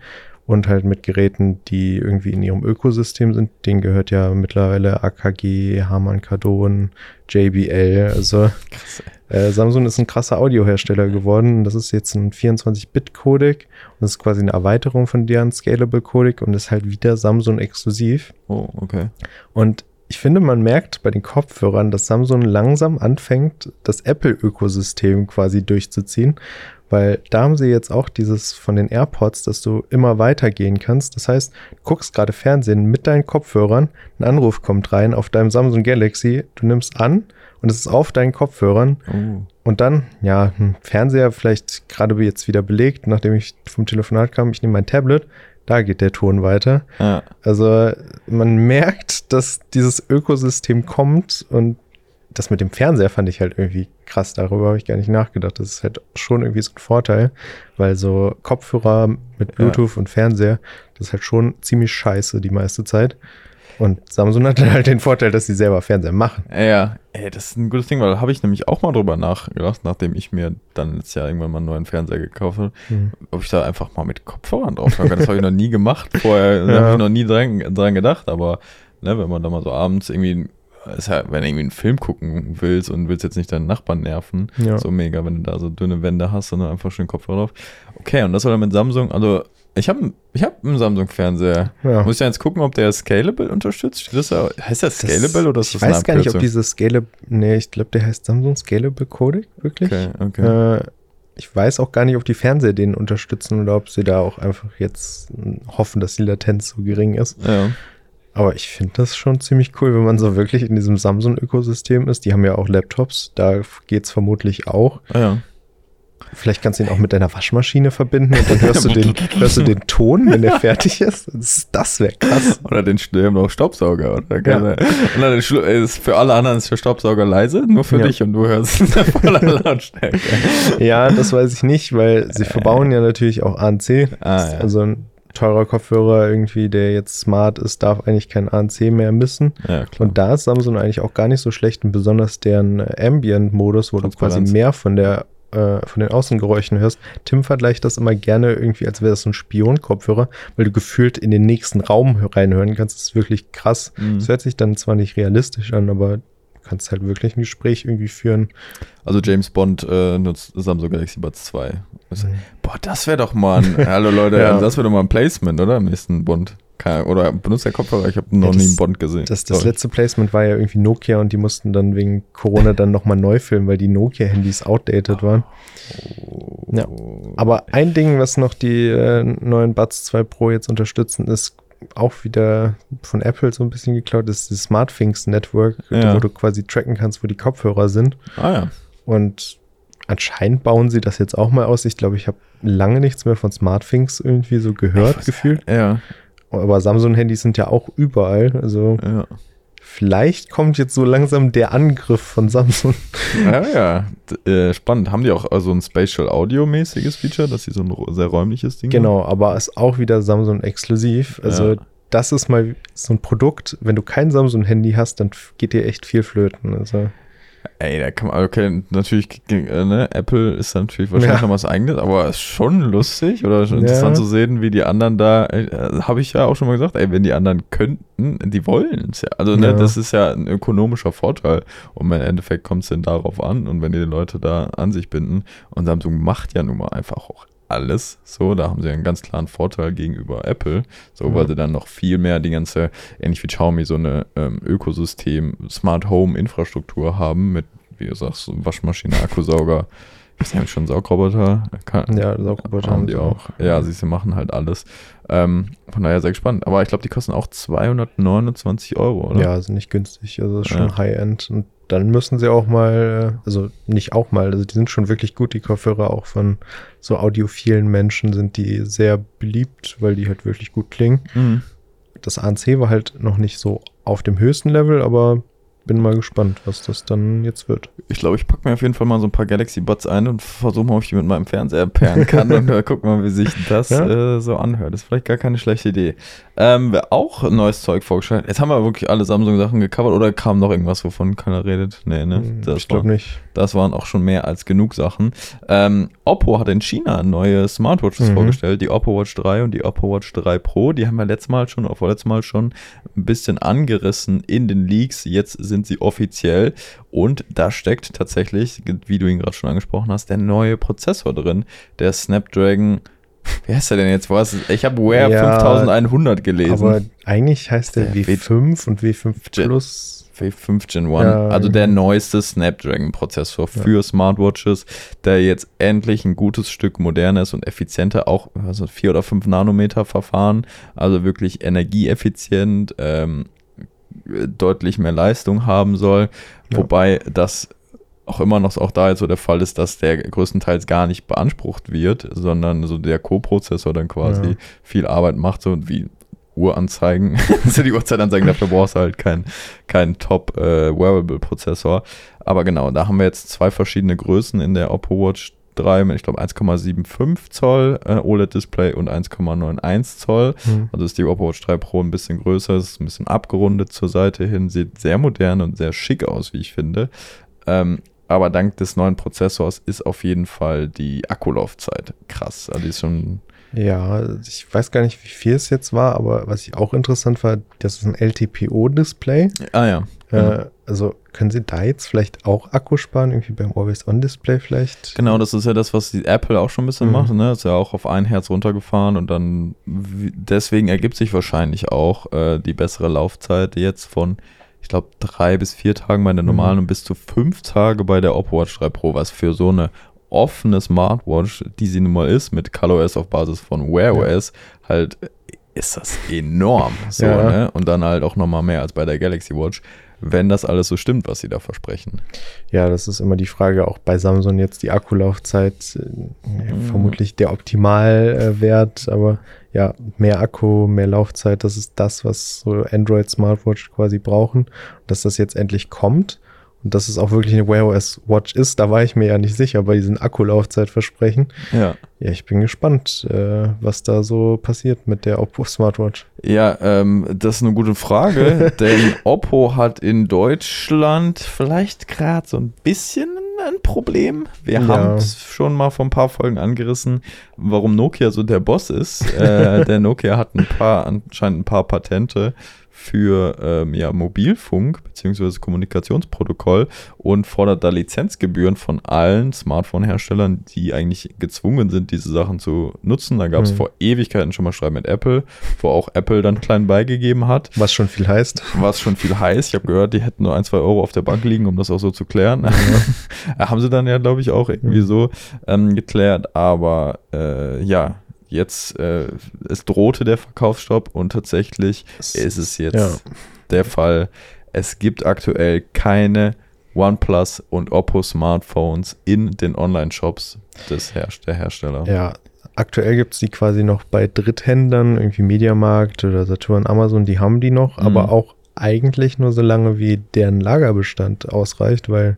und halt mit Geräten, die irgendwie in ihrem Ökosystem sind. Denen gehört ja mittlerweile AKG, Harman Kardon, JBL. Also krass, Samsung ist ein krasser Audiohersteller geworden. Das ist jetzt ein 24-Bit-Codec und das ist quasi eine Erweiterung von deren Scalable-Codec und ist halt wieder Samsung exklusiv. Oh, okay. Und ich finde, man merkt bei den Kopfhörern, dass Samsung langsam anfängt, das Apple-Ökosystem quasi durchzuziehen, weil da haben sie jetzt auch dieses von den AirPods, dass du immer weitergehen kannst. Das heißt, du guckst gerade Fernsehen mit deinen Kopfhörern, ein Anruf kommt rein auf deinem Samsung Galaxy, du nimmst an und es ist auf deinen Kopfhörern. Und dann, Fernseher vielleicht gerade jetzt wieder belegt, nachdem ich vom Telefonat kam, ich nehme mein Tablet, da geht der Ton weiter. Ja. Also man merkt, dass dieses Ökosystem kommt und das mit dem Fernseher fand ich halt irgendwie krass. Darüber habe ich gar nicht nachgedacht. Das ist halt schon irgendwie so ein Vorteil, weil so Kopfhörer mit Bluetooth und Fernseher, das ist halt schon ziemlich scheiße die meiste Zeit. Und Samsung hat halt den Vorteil, dass sie selber Fernseher machen. Ja, ey, das ist ein gutes Ding, weil da habe ich nämlich auch mal drüber nachgedacht, nachdem ich mir dann letztes Jahr irgendwann mal einen neuen Fernseher gekauft habe, ob ich da einfach mal mit Kopfhörern drauf kann. Das habe ich noch nie gemacht vorher, da habe ich noch nie dran gedacht, aber ne, wenn man da mal so abends irgendwie, ist ja, wenn du irgendwie einen Film gucken willst und willst jetzt nicht deinen Nachbarn nerven, so mega, wenn du da so dünne Wände hast und dann einfach schön Kopfhörer drauf. Okay, und das soll dann mit Samsung, also ich hab einen Samsung-Fernseher. Ja. Muss ich jetzt gucken, ob der Scalable unterstützt? Heißt der Scalable oder ist das eine Abkürzung? Ich weiß gar nicht, ob diese Scalable... Nee, ich glaube, der heißt Samsung Scalable Codec, wirklich. Okay. Ich weiß auch gar nicht, ob die Fernseher den unterstützen oder ob sie da auch einfach jetzt hoffen, dass die Latenz so gering ist. Ja. Aber ich finde das schon ziemlich cool, wenn man so wirklich in diesem Samsung-Ökosystem ist. Die haben ja auch Laptops, da geht's vermutlich auch. Ja. Vielleicht kannst du ihn auch mit deiner Waschmaschine verbinden und dann hörst du den Ton, wenn der fertig ist. Das wäre krass. Oder den Staubsauger. Oder für alle anderen ist der Staubsauger leise, nur für dich und du hörst es voller Lautstärke. Ja, das weiß ich nicht, weil sie verbauen ja natürlich auch ANC. Also ein teurer Kopfhörer irgendwie, der jetzt smart ist, darf eigentlich kein ANC mehr missen. Ja, und da ist Samsung eigentlich auch gar nicht so schlecht und besonders deren Ambient-Modus, wo du quasi mehr von den Außengeräuschen hörst. Tim vergleicht das immer gerne irgendwie, als wäre das so ein Spion-Kopfhörer, weil du gefühlt in den nächsten Raum reinhören kannst. Das ist wirklich krass. Das hört sich dann zwar nicht realistisch an, aber du kannst halt wirklich ein Gespräch irgendwie führen. Also James Bond nutzt Samsung Galaxy Buds 2. Boah, das wäre doch mal ein, hallo Leute, das wäre doch mal ein Placement, oder? Am nächsten Bond. Oder benutzt der Kopfhörer, ich habe noch nie einen Bond gesehen. Das letzte Placement war ja irgendwie Nokia und die mussten dann wegen Corona dann nochmal neu filmen, weil die Nokia-Handys outdated waren. Ja. Aber ein Ding, was noch die neuen Buds 2 Pro jetzt unterstützen, ist auch wieder von Apple so ein bisschen geklaut, ist das SmartThings Network, wo du quasi tracken kannst, wo die Kopfhörer sind. Und anscheinend bauen sie das jetzt auch mal aus. Ich glaube, ich habe lange nichts mehr von SmartThings irgendwie so gehört, gefühlt. Ja. Aber Samsung-Handys sind ja auch überall. Also vielleicht kommt jetzt so langsam der Angriff von Samsung. Spannend. Haben die auch so ein Spatial Audio-mäßiges Feature, dass sie so ein sehr räumliches Ding haben? Aber ist auch wieder Samsung-exklusiv. Also das ist mal so ein Produkt, wenn du kein Samsung-Handy hast, dann geht dir echt viel flöten. Also ey, da kann man, okay, natürlich, ne, Apple ist natürlich wahrscheinlich noch was Eigenes, aber ist schon lustig oder schon interessant zu sehen, wie die anderen da, habe ich ja auch schon mal gesagt, ey, wenn die anderen könnten, die wollen es ja. Also, ne, das ist ja ein ökonomischer Vorteil und im Endeffekt kommt es denn darauf an und wenn die Leute da an sich binden und Samsung macht ja nun mal einfach auch alles, so, da haben sie einen ganz klaren Vorteil gegenüber Apple, so, weil sie dann noch viel mehr die ganze, ähnlich wie Xiaomi, so eine Ökosystem-Smart-Home-Infrastruktur haben mit, wie du sagst, Waschmaschine, Akkusauger, ich weiß nicht, schon Saugroboter? Saugroboter haben die auch. Ja, sie machen halt alles. Von daher sehr gespannt. Aber ich glaube, die kosten auch 229 €, oder? Ja, sind nicht günstig, also ist schon High-End und dann müssen sie auch mal, die sind schon wirklich gut, die Kopfhörer auch von so audiophilen Menschen sind die sehr beliebt, weil die halt wirklich gut klingen. Das ANC war halt noch nicht so auf dem höchsten Level, aber bin mal gespannt, was das dann jetzt wird. Ich glaube, ich packe mir auf jeden Fall mal so ein paar Galaxy Buds ein und versuche mal, ob ich die mit meinem Fernseher pairen kann und guck mal, wie sich das so anhört. Das ist vielleicht gar keine schlechte Idee. Wer auch neues Zeug vorgestellt hat, jetzt haben wir wirklich alle Samsung-Sachen gecovert oder kam noch irgendwas, wovon keiner redet? Nee, ne? Ich glaube nicht. Das waren auch schon mehr als genug Sachen. OPPO hat in China neue Smartwatches vorgestellt, die OPPO Watch 3 und die OPPO Watch 3 Pro. Die haben wir vorletztes Mal schon ein bisschen angerissen in den Leaks. Jetzt sind sie offiziell und da steckt tatsächlich, wie du ihn gerade schon angesprochen hast, der neue Prozessor drin, der Snapdragon, wie heißt der denn jetzt? Ich habe Wear 5100 gelesen. Aber eigentlich heißt der W5 und W5 Plus. W5 Gen 1, also der neueste Snapdragon-Prozessor für Smartwatches, der jetzt endlich ein gutes Stück modernes und effizienter, auch 4 oder 5 Nanometer Verfahren, also wirklich energieeffizient, deutlich mehr Leistung haben soll, wobei das auch immer noch auch da jetzt so der Fall ist, dass der größtenteils gar nicht beansprucht wird, sondern so der Co-Prozessor dann quasi viel Arbeit macht, so wie Uhr anzeigen, also die Uhrzeit anzeigen, dafür brauchst du halt keinen Top-Wearable-Prozessor. Aber genau, da haben wir jetzt zwei verschiedene Größen in der OPPO Watch 3 mit, ich glaube, 1,75 Zoll OLED-Display und 1,91 Zoll. Mhm. Also ist die OPPO Watch 3 Pro ein bisschen größer, ist ein bisschen abgerundet zur Seite hin, sieht sehr modern und sehr schick aus, wie ich finde. Aber dank des neuen Prozessors ist auf jeden Fall die Akkulaufzeit krass. Also die ist schon... Ja, ich weiß gar nicht, wie viel es jetzt war, aber was ich auch interessant war, das ist ein LTPO-Display. Ah ja. Mhm. Also können Sie da jetzt vielleicht auch Akku sparen, irgendwie beim Always-On-Display vielleicht? Genau, das ist ja das, was die Apple auch schon ein bisschen macht, ne? Ist ja auch auf 1 Hertz runtergefahren und dann deswegen ergibt sich wahrscheinlich auch die bessere Laufzeit jetzt von, ich glaube, 3 bis 4 Tagen bei der normalen und bis zu 5 Tage bei der OPPO Watch 3 Pro, was für so eine offene Smartwatch, die sie nun mal ist, mit ColorOS auf Basis von Wear OS, halt ist das enorm. So, ja, ne? Und dann halt auch nochmal mehr als bei der Galaxy Watch, wenn das alles so stimmt, was sie da versprechen. Ja, das ist immer die Frage, auch bei Samsung jetzt die Akkulaufzeit, vermutlich der Optimalwert, aber ja, mehr Akku, mehr Laufzeit, das ist das, was so Android-Smartwatch quasi brauchen. Dass das jetzt endlich kommt, dass es auch wirklich eine Wear OS Watch ist, da war ich mir ja nicht sicher bei diesen Akkulaufzeitversprechen. Ja. Ja, ich bin gespannt, was da so passiert mit der OPPO Smartwatch. Ja, das ist eine gute Frage, denn OPPO hat in Deutschland vielleicht gerade so ein bisschen ein Problem. Wir haben es schon mal vor ein paar Folgen angerissen, warum Nokia so der Boss ist. Der Nokia hat anscheinend ein paar Patente für Mobilfunk bzw. Kommunikationsprotokoll und fordert da Lizenzgebühren von allen Smartphone-Herstellern, die eigentlich gezwungen sind, diese Sachen zu nutzen. Da gab es vor Ewigkeiten schon mal Streit mit Apple, wo auch Apple dann klein beigegeben hat. Was schon viel heißt. Ich habe gehört, die hätten nur 1-2 Euro auf der Bank liegen, um das auch so zu klären. Ja. Haben sie dann ja, glaube ich, auch irgendwie so geklärt. Aber jetzt, es drohte der Verkaufsstopp und tatsächlich ist es jetzt der Fall. Es gibt aktuell keine OnePlus und OPPO Smartphones in den Online-Shops der Hersteller. Ja, aktuell gibt es die quasi noch bei Dritthändlern, irgendwie Mediamarkt oder Saturn, Amazon, die haben die noch, aber auch eigentlich nur so lange, wie deren Lagerbestand ausreicht, weil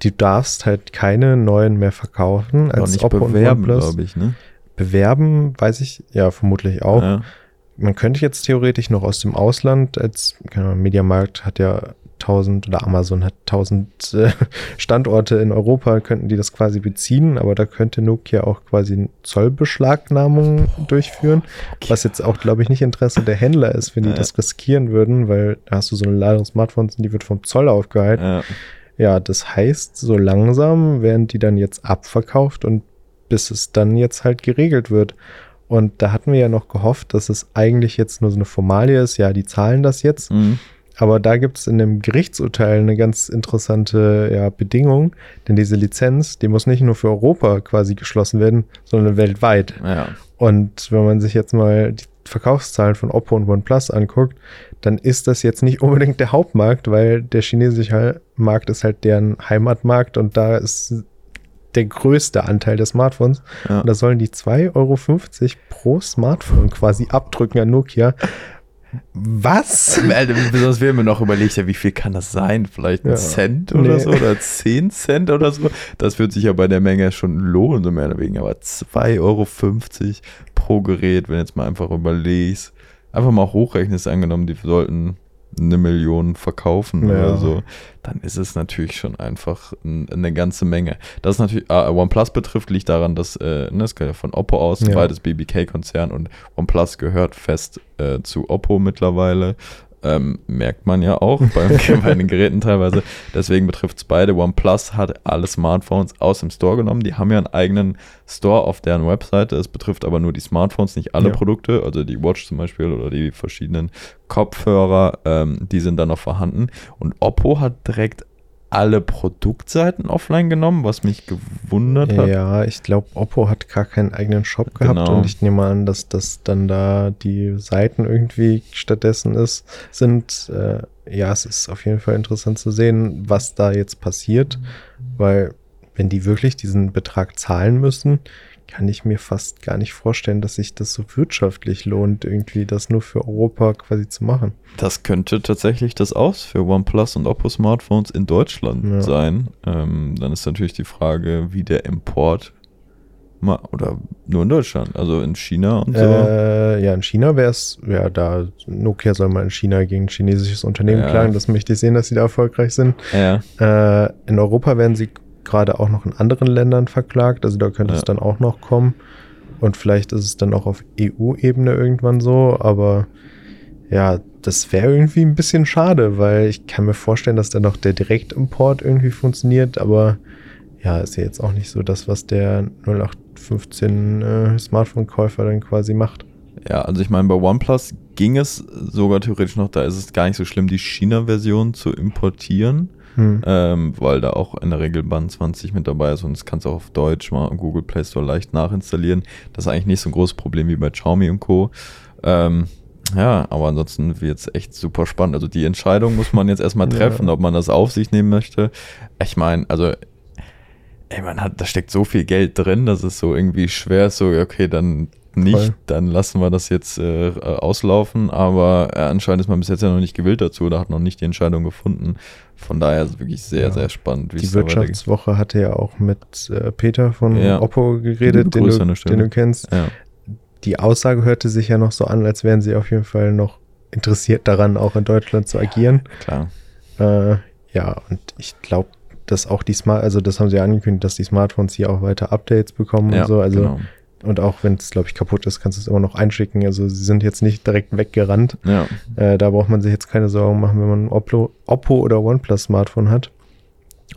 du darfst halt keine neuen mehr verkaufen als nicht OPPO bewerben, und OnePlus. Glaube ich, ne? Bewerben, weiß ich, ja, vermutlich auch. Ja. Man könnte jetzt theoretisch noch aus dem Ausland, als Mediamarkt hat ja 1000 oder Amazon hat 1000 Standorte in Europa, könnten die das quasi beziehen, aber da könnte Nokia auch quasi eine Zollbeschlagnahmung durchführen, was jetzt auch, glaube ich, nicht Interesse der Händler ist, wenn die das riskieren würden, weil da hast du so eine Ladung Smartphones und die wird vom Zoll aufgehalten. Ja, das heißt, so langsam werden die dann jetzt abverkauft und bis es dann jetzt halt geregelt wird. Und da hatten wir ja noch gehofft, dass es eigentlich jetzt nur so eine Formalie ist. Ja, die zahlen das jetzt. Aber da gibt es in dem Gerichtsurteil eine ganz interessante Bedingung, denn diese Lizenz, die muss nicht nur für Europa quasi geschlossen werden, sondern weltweit. Ja. Und wenn man sich jetzt mal die Verkaufszahlen von OPPO und OnePlus anguckt, dann ist das jetzt nicht unbedingt der Hauptmarkt, weil der chinesische Markt ist halt deren Heimatmarkt und da ist der größte Anteil der Smartphones. Ja. Und da sollen die 2,50 Euro pro Smartphone quasi abdrücken an Nokia. Was? Sonst wäre mir noch überlegt, wie viel kann das sein? Vielleicht ein Cent oder so oder 10 Cent oder so. Das wird sich ja bei der Menge schon lohnen, so mehr oder weniger. Aber 2,50 Euro pro Gerät, wenn jetzt mal einfach überlegst. Einfach mal hochrechnest, angenommen, die sollten 1 Million verkaufen oder so, dann ist es natürlich schon einfach eine ganze Menge. Das ist natürlich, OnePlus betrifft, liegt daran, dass, das gehört ja von OPPO aus, beides BBK-Konzern und OnePlus gehört fest zu OPPO mittlerweile. Merkt man ja auch bei den Geräten teilweise. Deswegen betrifft es beide. OnePlus hat alle Smartphones aus dem Store genommen. Die haben ja einen eigenen Store auf deren Webseite. Es betrifft aber nur die Smartphones, nicht alle Produkte. Also die Watch zum Beispiel oder die verschiedenen Kopfhörer, die sind da noch vorhanden. Und OPPO hat direkt alle Produktseiten offline genommen, was mich gewundert hat. Ja, ich glaube, OPPO hat gar keinen eigenen Shop gehabt und ich nehme an, dass das dann da die Seiten irgendwie stattdessen sind. Ja, es ist auf jeden Fall interessant zu sehen, was da jetzt passiert, weil wenn die wirklich diesen Betrag zahlen müssen, kann ich mir fast gar nicht vorstellen, dass sich das so wirtschaftlich lohnt, irgendwie das nur für Europa quasi zu machen. Das könnte tatsächlich das auch für OnePlus und Oppo Smartphones in Deutschland sein. Dann ist natürlich die Frage, wie der Import oder nur in Deutschland, also in China und so. Ja, in China wäre es, ja, da Nokia soll mal in China gegen ein chinesisches Unternehmen klagen, das möchte ich sehen, dass sie da erfolgreich sind. Ja. In Europa werden sie gerade auch noch in anderen Ländern verklagt, also da könnte es dann auch noch kommen und vielleicht ist es dann auch auf EU-Ebene irgendwann so, aber ja, das wäre irgendwie ein bisschen schade, weil ich kann mir vorstellen, dass dann noch der Direktimport irgendwie funktioniert, aber ja, ist ja jetzt auch nicht so das, was der 0815 Smartphone-Käufer dann quasi macht. Ja, also ich meine, bei OnePlus ging es sogar theoretisch noch, da ist es gar nicht so schlimm, die China-Version zu importieren. Weil da auch in der Regel Band 20 mit dabei ist und das kannst du auch auf Deutsch mal im Google Play Store leicht nachinstallieren. Das ist eigentlich nicht so ein großes Problem wie bei Xiaomi und Co. Ja, aber ansonsten wird es echt super spannend. Also die Entscheidung muss man jetzt erstmal treffen, ob man das auf sich nehmen möchte. Ich meine, also da steckt so viel Geld drin, dass es so irgendwie schwer ist, so okay, dann nicht, dann lassen wir das jetzt auslaufen, aber anscheinend ist man bis jetzt ja noch nicht gewillt dazu oder hat noch nicht die Entscheidung gefunden. Von daher ist es wirklich sehr, sehr spannend. Die Wirtschaftswoche hatte ja auch mit Peter von Oppo geredet, den du kennst. Ja. Die Aussage hörte sich ja noch so an, als wären sie auf jeden Fall noch interessiert daran, auch in Deutschland zu agieren. Klar. Und ich glaube, dass auch die das haben sie ja angekündigt, dass die Smartphones hier auch weiter Updates bekommen und so. Also genau. Und auch wenn es, glaube ich, kaputt ist, kannst du es immer noch einschicken. Also sie sind jetzt nicht direkt weggerannt. Ja. Da braucht man sich jetzt keine Sorgen machen, wenn man ein Oppo oder OnePlus-Smartphone hat.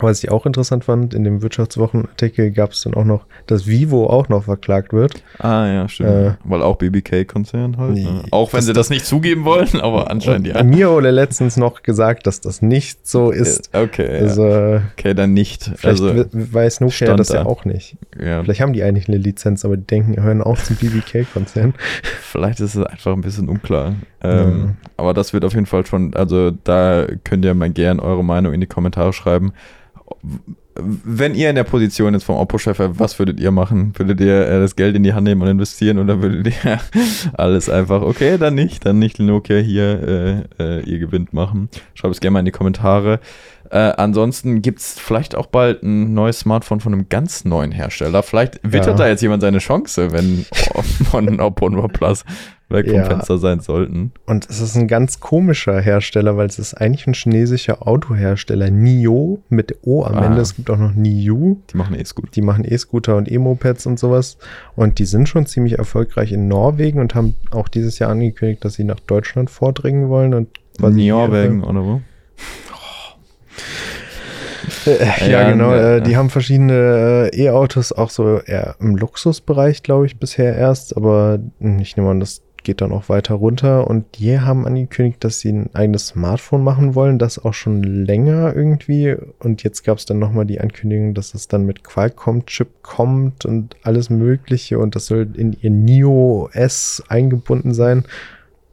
Was ich auch interessant fand, in dem Wirtschaftswochenartikel gab es dann auch noch, dass Vivo auch noch verklagt wird. Ah ja, stimmt. Weil auch BBK-Konzern halt. Ne? Auch wenn sie das nicht zugeben wollen, aber anscheinend ja. Mir wurde letztens noch gesagt, dass das nicht so ist. Okay, also, okay, dann nicht. Vielleicht weiß Nokia das ja auch nicht. Ja. Vielleicht haben die eigentlich eine Lizenz, aber die hören auch zum BBK-Konzern. Vielleicht ist es einfach ein bisschen unklar. Aber das wird auf jeden Fall schon, also da könnt ihr mal gerne eure Meinung in die Kommentare schreiben. Wenn ihr in der Position jetzt vom Oppo-Chef wärt, was würdet ihr machen? Würdet ihr das Geld in die Hand nehmen und investieren oder würdet ihr alles einfach, okay, dann nicht Nokia hier ihr gewinnt machen? Schreibt es gerne mal in die Kommentare. Ansonsten gibt es vielleicht auch bald ein neues Smartphone von einem ganz neuen Hersteller. Vielleicht wittert da jetzt jemand seine Chance, wenn von Oppo und OnePlus weg vom Fenster sein sollten. Und es ist ein ganz komischer Hersteller, weil es ist eigentlich ein chinesischer Autohersteller. NIO mit O am Ende. Es gibt auch noch NIU. Die machen E-Scooter. Und E-Mopeds und sowas. Und die sind schon ziemlich erfolgreich in Norwegen und haben auch dieses Jahr angekündigt, dass sie nach Deutschland vordringen wollen. Norwegen oder wo? Ja, genau. Die haben verschiedene E-Autos, auch so eher im Luxusbereich, glaube ich, bisher erst. Aber ich nehme an, das geht dann auch weiter runter. Und die haben angekündigt, dass sie ein eigenes Smartphone machen wollen. Das auch schon länger irgendwie. Und jetzt gab es dann nochmal die Ankündigung, dass das dann mit Qualcomm-Chip kommt und alles Mögliche. Und das soll in ihr NIO OS eingebunden sein.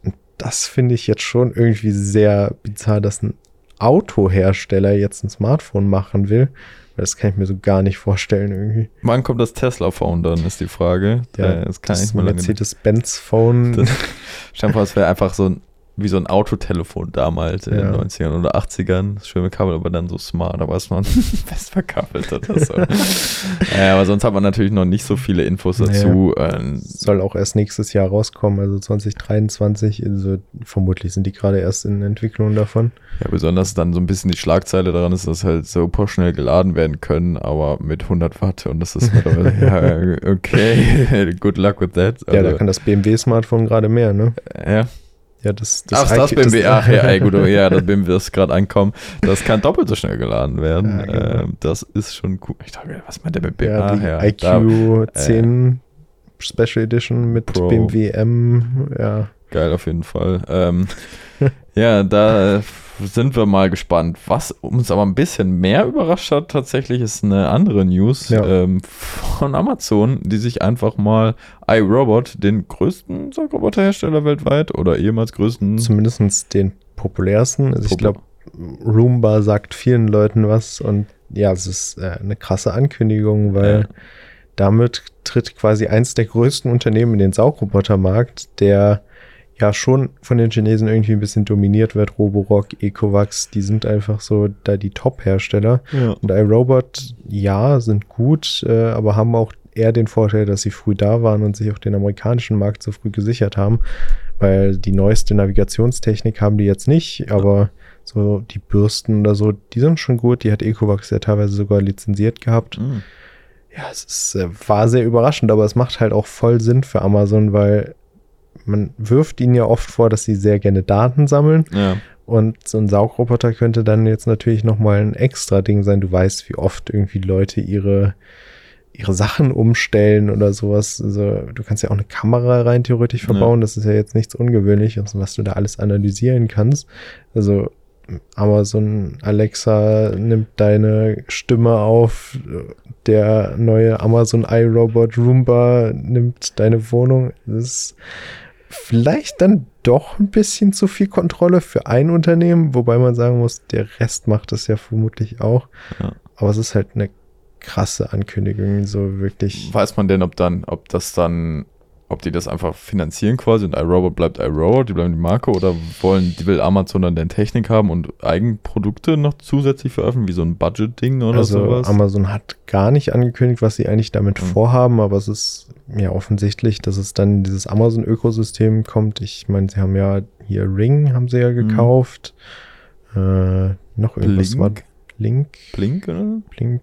Und das finde ich jetzt schon irgendwie sehr bizarr, dass ein Autohersteller jetzt ein Smartphone machen will. Das kann ich mir so gar nicht vorstellen irgendwie. Wann kommt das Tesla-Phone dann, ist die Frage. Ja, das kann ich mir lange nicht. Mercedes-Benz-Phone. Scheinbar, es wäre einfach so wie so ein Autotelefon damals in den 90ern oder 80ern. Das schöne Kabel, aber dann so smart. Aber es war ein fest verkabelt. Aber sonst hat man natürlich noch nicht so viele Infos dazu. Naja, soll auch erst nächstes Jahr rauskommen, also 2023. Also vermutlich sind die gerade erst in Entwicklung davon. Ja, besonders dann so ein bisschen die Schlagzeile daran ist, dass halt super schnell geladen werden können, aber mit 100 Watt und das ist mittlerweile, ja, okay, good luck with that. Also, ja, da kann das BMW-Smartphone gerade mehr, ne? Ja. Ja, das BMW, das BMW ist gerade ankommen. Das kann doppelt so schnell geladen werden. Ja, genau. Das ist schon cool. Ich dachte, was meint der mit BMW? Ja, die IQ 10 Special Edition mit Pro. BMW M. Ja. Geil, auf jeden Fall. Ja, da sind wir mal gespannt. Was uns aber ein bisschen mehr überrascht hat, tatsächlich ist eine andere News von Amazon, die sich einfach mal iRobot, den größten Roboterhersteller weltweit oder ehemals größten. Zumindest den populärsten. Also ich glaube, Roomba sagt vielen Leuten was und ja, es ist eine krasse Ankündigung, weil Damit tritt quasi eins der größten Unternehmen in den Saugrobotermarkt, der ja schon von den Chinesen irgendwie ein bisschen dominiert wird. Roborock, Ecovacs, die sind einfach so da die Top-Hersteller. Ja. Und iRobot, ja, sind gut, aber haben auch eher den Vorteil, dass sie früh da waren und sich auch den amerikanischen Markt so früh gesichert haben, weil die neueste Navigationstechnik haben die jetzt nicht, aber so die Bürsten oder so, die sind schon gut. Die hat Ecovacs ja teilweise sogar lizenziert gehabt. Mhm. Ja, es ist, war sehr überraschend, aber es macht halt auch voll Sinn für Amazon, weil man wirft ihnen ja oft vor, dass sie sehr gerne Daten sammeln. Ja. Und so ein Saugroboter könnte dann jetzt natürlich nochmal ein extra Ding sein. Du weißt, wie oft irgendwie Leute ihre Sachen umstellen oder sowas. Also, du kannst ja auch eine Kamera rein theoretisch verbauen. Ja. Das ist ja jetzt nichts Ungewöhnliches, was du da alles analysieren kannst. Also Amazon Alexa nimmt deine Stimme auf, der neue Amazon iRobot Roomba nimmt deine Wohnung. Das ist vielleicht dann doch ein bisschen zu viel Kontrolle für ein Unternehmen, wobei man sagen muss, der Rest macht das ja vermutlich auch. Ja. Aber es ist halt eine krasse Ankündigung, so wirklich. Weiß man denn, ob die das einfach finanzieren quasi und iRobot bleibt iRobot, die bleiben die Marke, oder will Amazon dann deren Technik haben und Eigenprodukte noch zusätzlich veröffentlichen, wie so ein Budget-Ding oder also sowas? Also Amazon hat gar nicht angekündigt, was sie eigentlich damit vorhaben, aber es ist ja offensichtlich, dass es dann dieses Amazon-Ökosystem kommt. Ich meine, sie haben ja hier Ring, haben sie ja gekauft. Noch irgendwas Blink. War Blink. Blink, oder? Blink.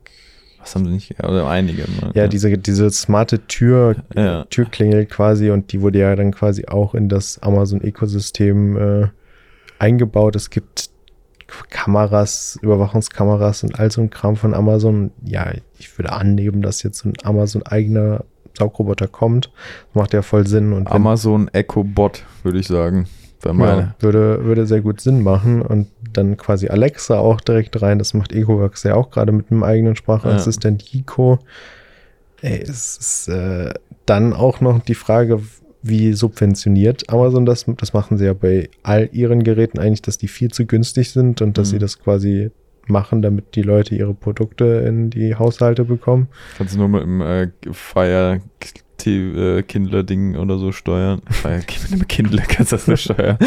Was haben sie nicht? Also einige. Ne? Ja, diese smarte Tür, ja. Türklingel quasi, und die wurde ja dann quasi auch in das Amazon-Ökosystem eingebaut. Es gibt Kameras, Überwachungskameras und all so ein Kram von Amazon. Ja, ich würde annehmen, dass jetzt so ein Amazon-eigener Saugroboter kommt. Das macht ja voll Sinn. Und Amazon Ecobot, würde ich sagen. Ja, würde sehr gut Sinn machen, und dann quasi Alexa auch direkt rein. Das macht Ecovacs ja auch gerade mit einem eigenen Sprachassistent Eco. Ey, es ist dann auch noch die Frage, wie subventioniert Amazon das? Das machen sie ja bei all ihren Geräten eigentlich, dass die viel zu günstig sind und dass sie das quasi machen, damit die Leute ihre Produkte in die Haushalte bekommen. Kannst du nur mit dem Fire Kindle-Ding oder so steuern. Mit einem Kindle kannst du das nicht steuern.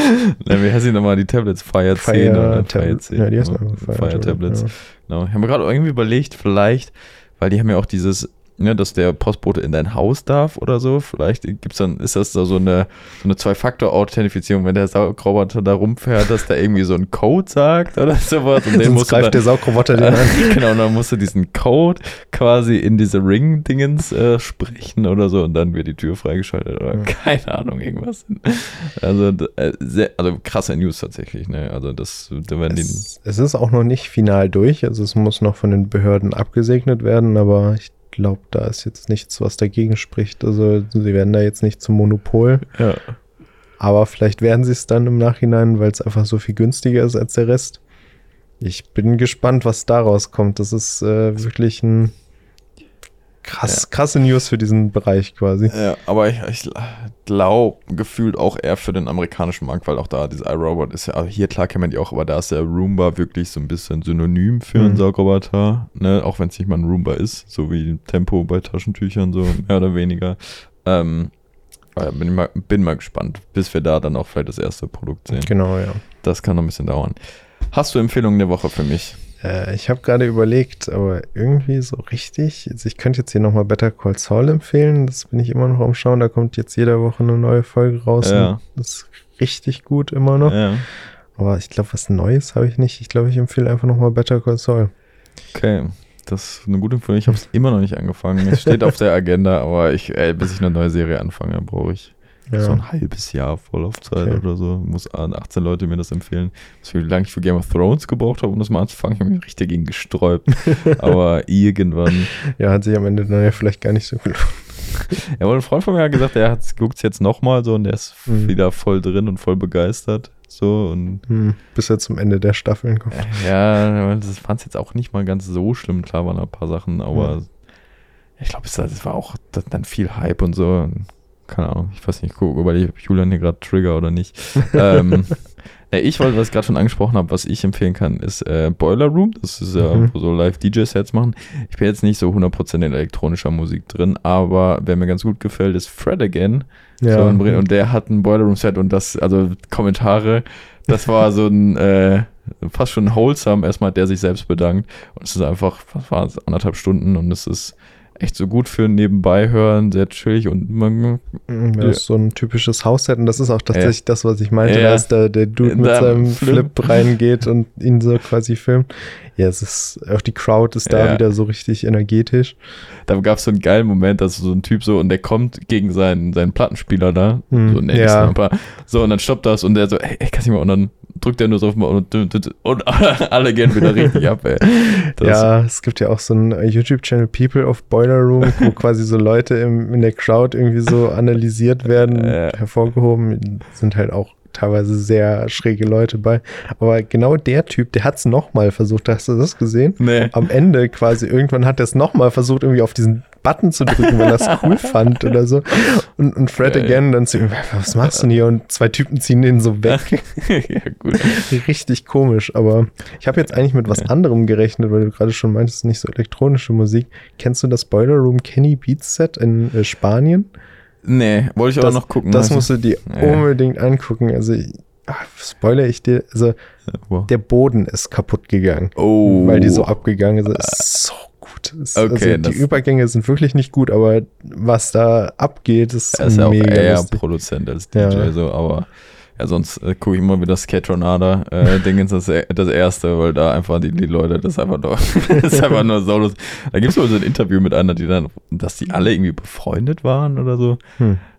Nein, wie heißen die nochmal? Die Tablets? Fire 10 oder Fire 10? Ja, die heißen einfach Fire Tablets. Ja. Genau. Ich habe mir gerade irgendwie überlegt, vielleicht, weil die haben ja auch dieses, ne, dass der Postbote in dein Haus darf oder so. Vielleicht gibt's dann, ist das da so eine Zwei-Faktor-Authentifizierung, wenn der Saugroboter da rumfährt, dass da irgendwie so ein Code sagt oder sowas. Und sonst greift der Saugroboter den an. Genau, und dann musst du diesen Code quasi in diese Ring-Dingens sprechen oder so, und dann wird die Tür freigeschaltet oder keine Ahnung, irgendwas. Also krasse News tatsächlich, ne? Also es ist auch noch nicht final durch, also es muss noch von den Behörden abgesegnet werden, aber ich glaube, da ist jetzt nichts, was dagegen spricht. Also sie werden da jetzt nicht zum Monopol. Ja. Aber vielleicht werden sie es dann im Nachhinein, weil es einfach so viel günstiger ist als der Rest. Ich bin gespannt, was daraus kommt. Das ist wirklich ein krasse News für diesen Bereich quasi. Ja, aber ich glaube, gefühlt auch eher für den amerikanischen Markt, weil auch da dieses iRobot ist ja, hier klar kennt man die auch, aber da ist der Roomba wirklich so ein bisschen synonym für einen Saugroboter, ne? Auch wenn es nicht mal ein Roomba ist, so wie Tempo bei Taschentüchern, so mehr oder weniger. Bin mal gespannt, bis wir da dann auch vielleicht das erste Produkt sehen. Genau, ja. Das kann noch ein bisschen dauern. Hast du Empfehlungen der Woche für mich? Ich habe gerade überlegt, aber irgendwie so richtig, also ich könnte jetzt hier nochmal Better Call Saul empfehlen, das bin ich immer noch am Schauen, da kommt jetzt jede Woche eine neue Folge raus, ja. Das ist richtig gut immer noch, ja. Aber ich glaube, was Neues habe ich nicht, ich glaube, ich empfehle einfach nochmal Better Call Saul. Okay, das ist eine gute Empfehlung, ich habe es immer noch nicht angefangen, es steht auf der Agenda, aber bis ich eine neue Serie anfange, brauche ich so ein halbes Jahr Vorlaufzeit oder so. Muss 18 Leute mir das empfehlen. Wie lange ich für Game of Thrones gebraucht habe, um das mal anzufangen, habe ich mich richtig gegen gesträubt. Aber irgendwann. Ja, hat sich am Ende dann ja vielleicht gar nicht so gelohnt. Ja, aber ein Freund von mir hat gesagt, er guckt es jetzt nochmal so, und der ist wieder voll drin und voll begeistert. So, und bis er zum Ende der Staffeln kommt. Ja, das fand es jetzt auch nicht mal ganz so schlimm. Klar waren da ein paar Sachen, aber ich glaube, es war auch dann viel Hype und so. Keine Ahnung, ich weiß nicht, guck, überlege, ob Julian hier gerade Trigger oder nicht. Ja, ich wollte, was ich gerade schon angesprochen habe, was ich empfehlen kann, ist Boiler Room. Das ist ja wo so Live-DJ-Sets machen. Ich bin jetzt nicht so 100% in elektronischer Musik drin, aber wer mir ganz gut gefällt, ist Fred again. Ja. So, und der hat ein Boiler Room-Set und das, also Kommentare, das war so ein fast schon wholesome, erstmal hat der sich selbst bedankt. Und es ist einfach, was war es, 1,5 Stunden und es ist echt so gut für nebenbei hören, sehr chillig und man, ja, ist so ein typisches Hausset und das ist auch tatsächlich das, was ich meinte, dass der Dude mit seinem Flip reingeht und ihn so quasi filmt. Ja, es ist, auch die Crowd ist da wieder so richtig energetisch. Da gab es so einen geilen Moment, dass so ein Typ so, und der kommt gegen seinen Plattenspieler da, so ein Snapper, so, und dann stoppt das und der so, ey, kannst du mal, und dann drückt er nur so auf und alle gehen wieder richtig ab, ey. Ja, es gibt ja auch so einen YouTube-Channel People of Boiler Room, wo quasi so Leute in der Crowd irgendwie so analysiert werden, hervorgehoben, sind halt auch teilweise sehr schräge Leute bei. Aber genau der Typ, der hat es nochmal versucht. Hast du das gesehen? Nee. Am Ende quasi, irgendwann hat er es nochmal versucht, irgendwie auf diesen Button zu drücken, weil er es cool fand oder so. Und Fred again dann zu ihm, was machst du denn hier? Und zwei Typen ziehen den so weg. Ja, gut. Richtig komisch, aber ich habe jetzt eigentlich mit was anderem gerechnet, weil du gerade schon meintest, nicht so elektronische Musik. Kennst du das Boiler Room Kenny Beats Set in Spanien? Nee, wollte ich auch noch gucken. Das musst du dir unbedingt angucken. Also, spoiler ich dir, also der Boden ist kaputt gegangen, weil die so abgegangen sind. Ist so gut. Ist, okay, also die Übergänge sind wirklich nicht gut, aber was da abgeht, ist mega. Er ist ja auch eher lustig. Produzent als DJ, so, aber ja, sonst gucke ich immer wieder Skatronada-Ding ist das erste, weil da einfach die Leute, das ist einfach nur saulos. Da gibt es wohl so ein Interview mit einer, dass die alle irgendwie befreundet waren oder so.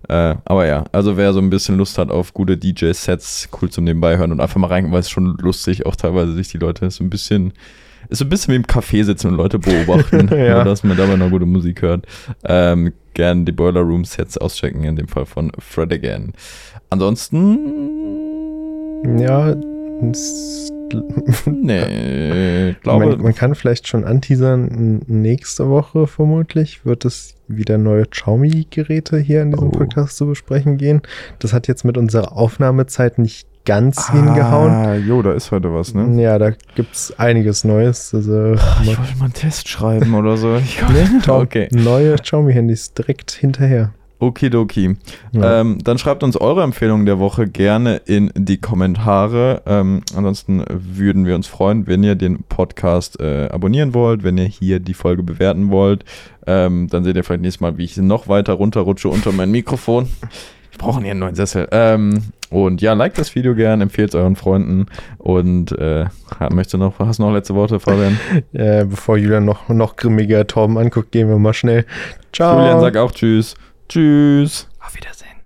Aber ja, also wer so ein bisschen Lust hat auf gute DJ-Sets, cool zum nebenbei hören und einfach mal rein, weil es schon lustig auch teilweise sich die Leute ist so ein bisschen wie im Café sitzen und Leute beobachten, nur dass man dabei noch gute Musik hört. Gerne die Boiler Room Sets auschecken, in dem Fall von Fred again. Ansonsten. Ja. Nee, glaube ich. Man kann vielleicht schon anteasern, nächste Woche vermutlich wird es wieder neue Xiaomi-Geräte hier in diesem Podcast zu besprechen gehen. Das hat jetzt mit unserer Aufnahmezeit nicht ganz hingehauen. Ah, jo, da ist heute was, ne? Ja, da gibt's einiges Neues. Also, ich wollte mal einen Test schreiben oder so. Neue Xiaomi-Handys direkt hinterher. Okidoki. Ja. Dann schreibt uns eure Empfehlungen der Woche gerne in die Kommentare. Ansonsten würden wir uns freuen, wenn ihr den Podcast abonnieren wollt, wenn ihr hier die Folge bewerten wollt. Dann seht ihr vielleicht nächstes Mal, wie ich noch weiter runterrutsche unter mein Mikrofon. Ich brauche hier einen neuen Sessel. Und ja, liked das Video gern, empfehlt es euren Freunden und hast du noch letzte Worte, Fabian? Bevor Julian noch grimmiger Torben anguckt, gehen wir mal schnell. Ciao. Julian sagt auch tschüss. Tschüss. Auf Wiedersehen.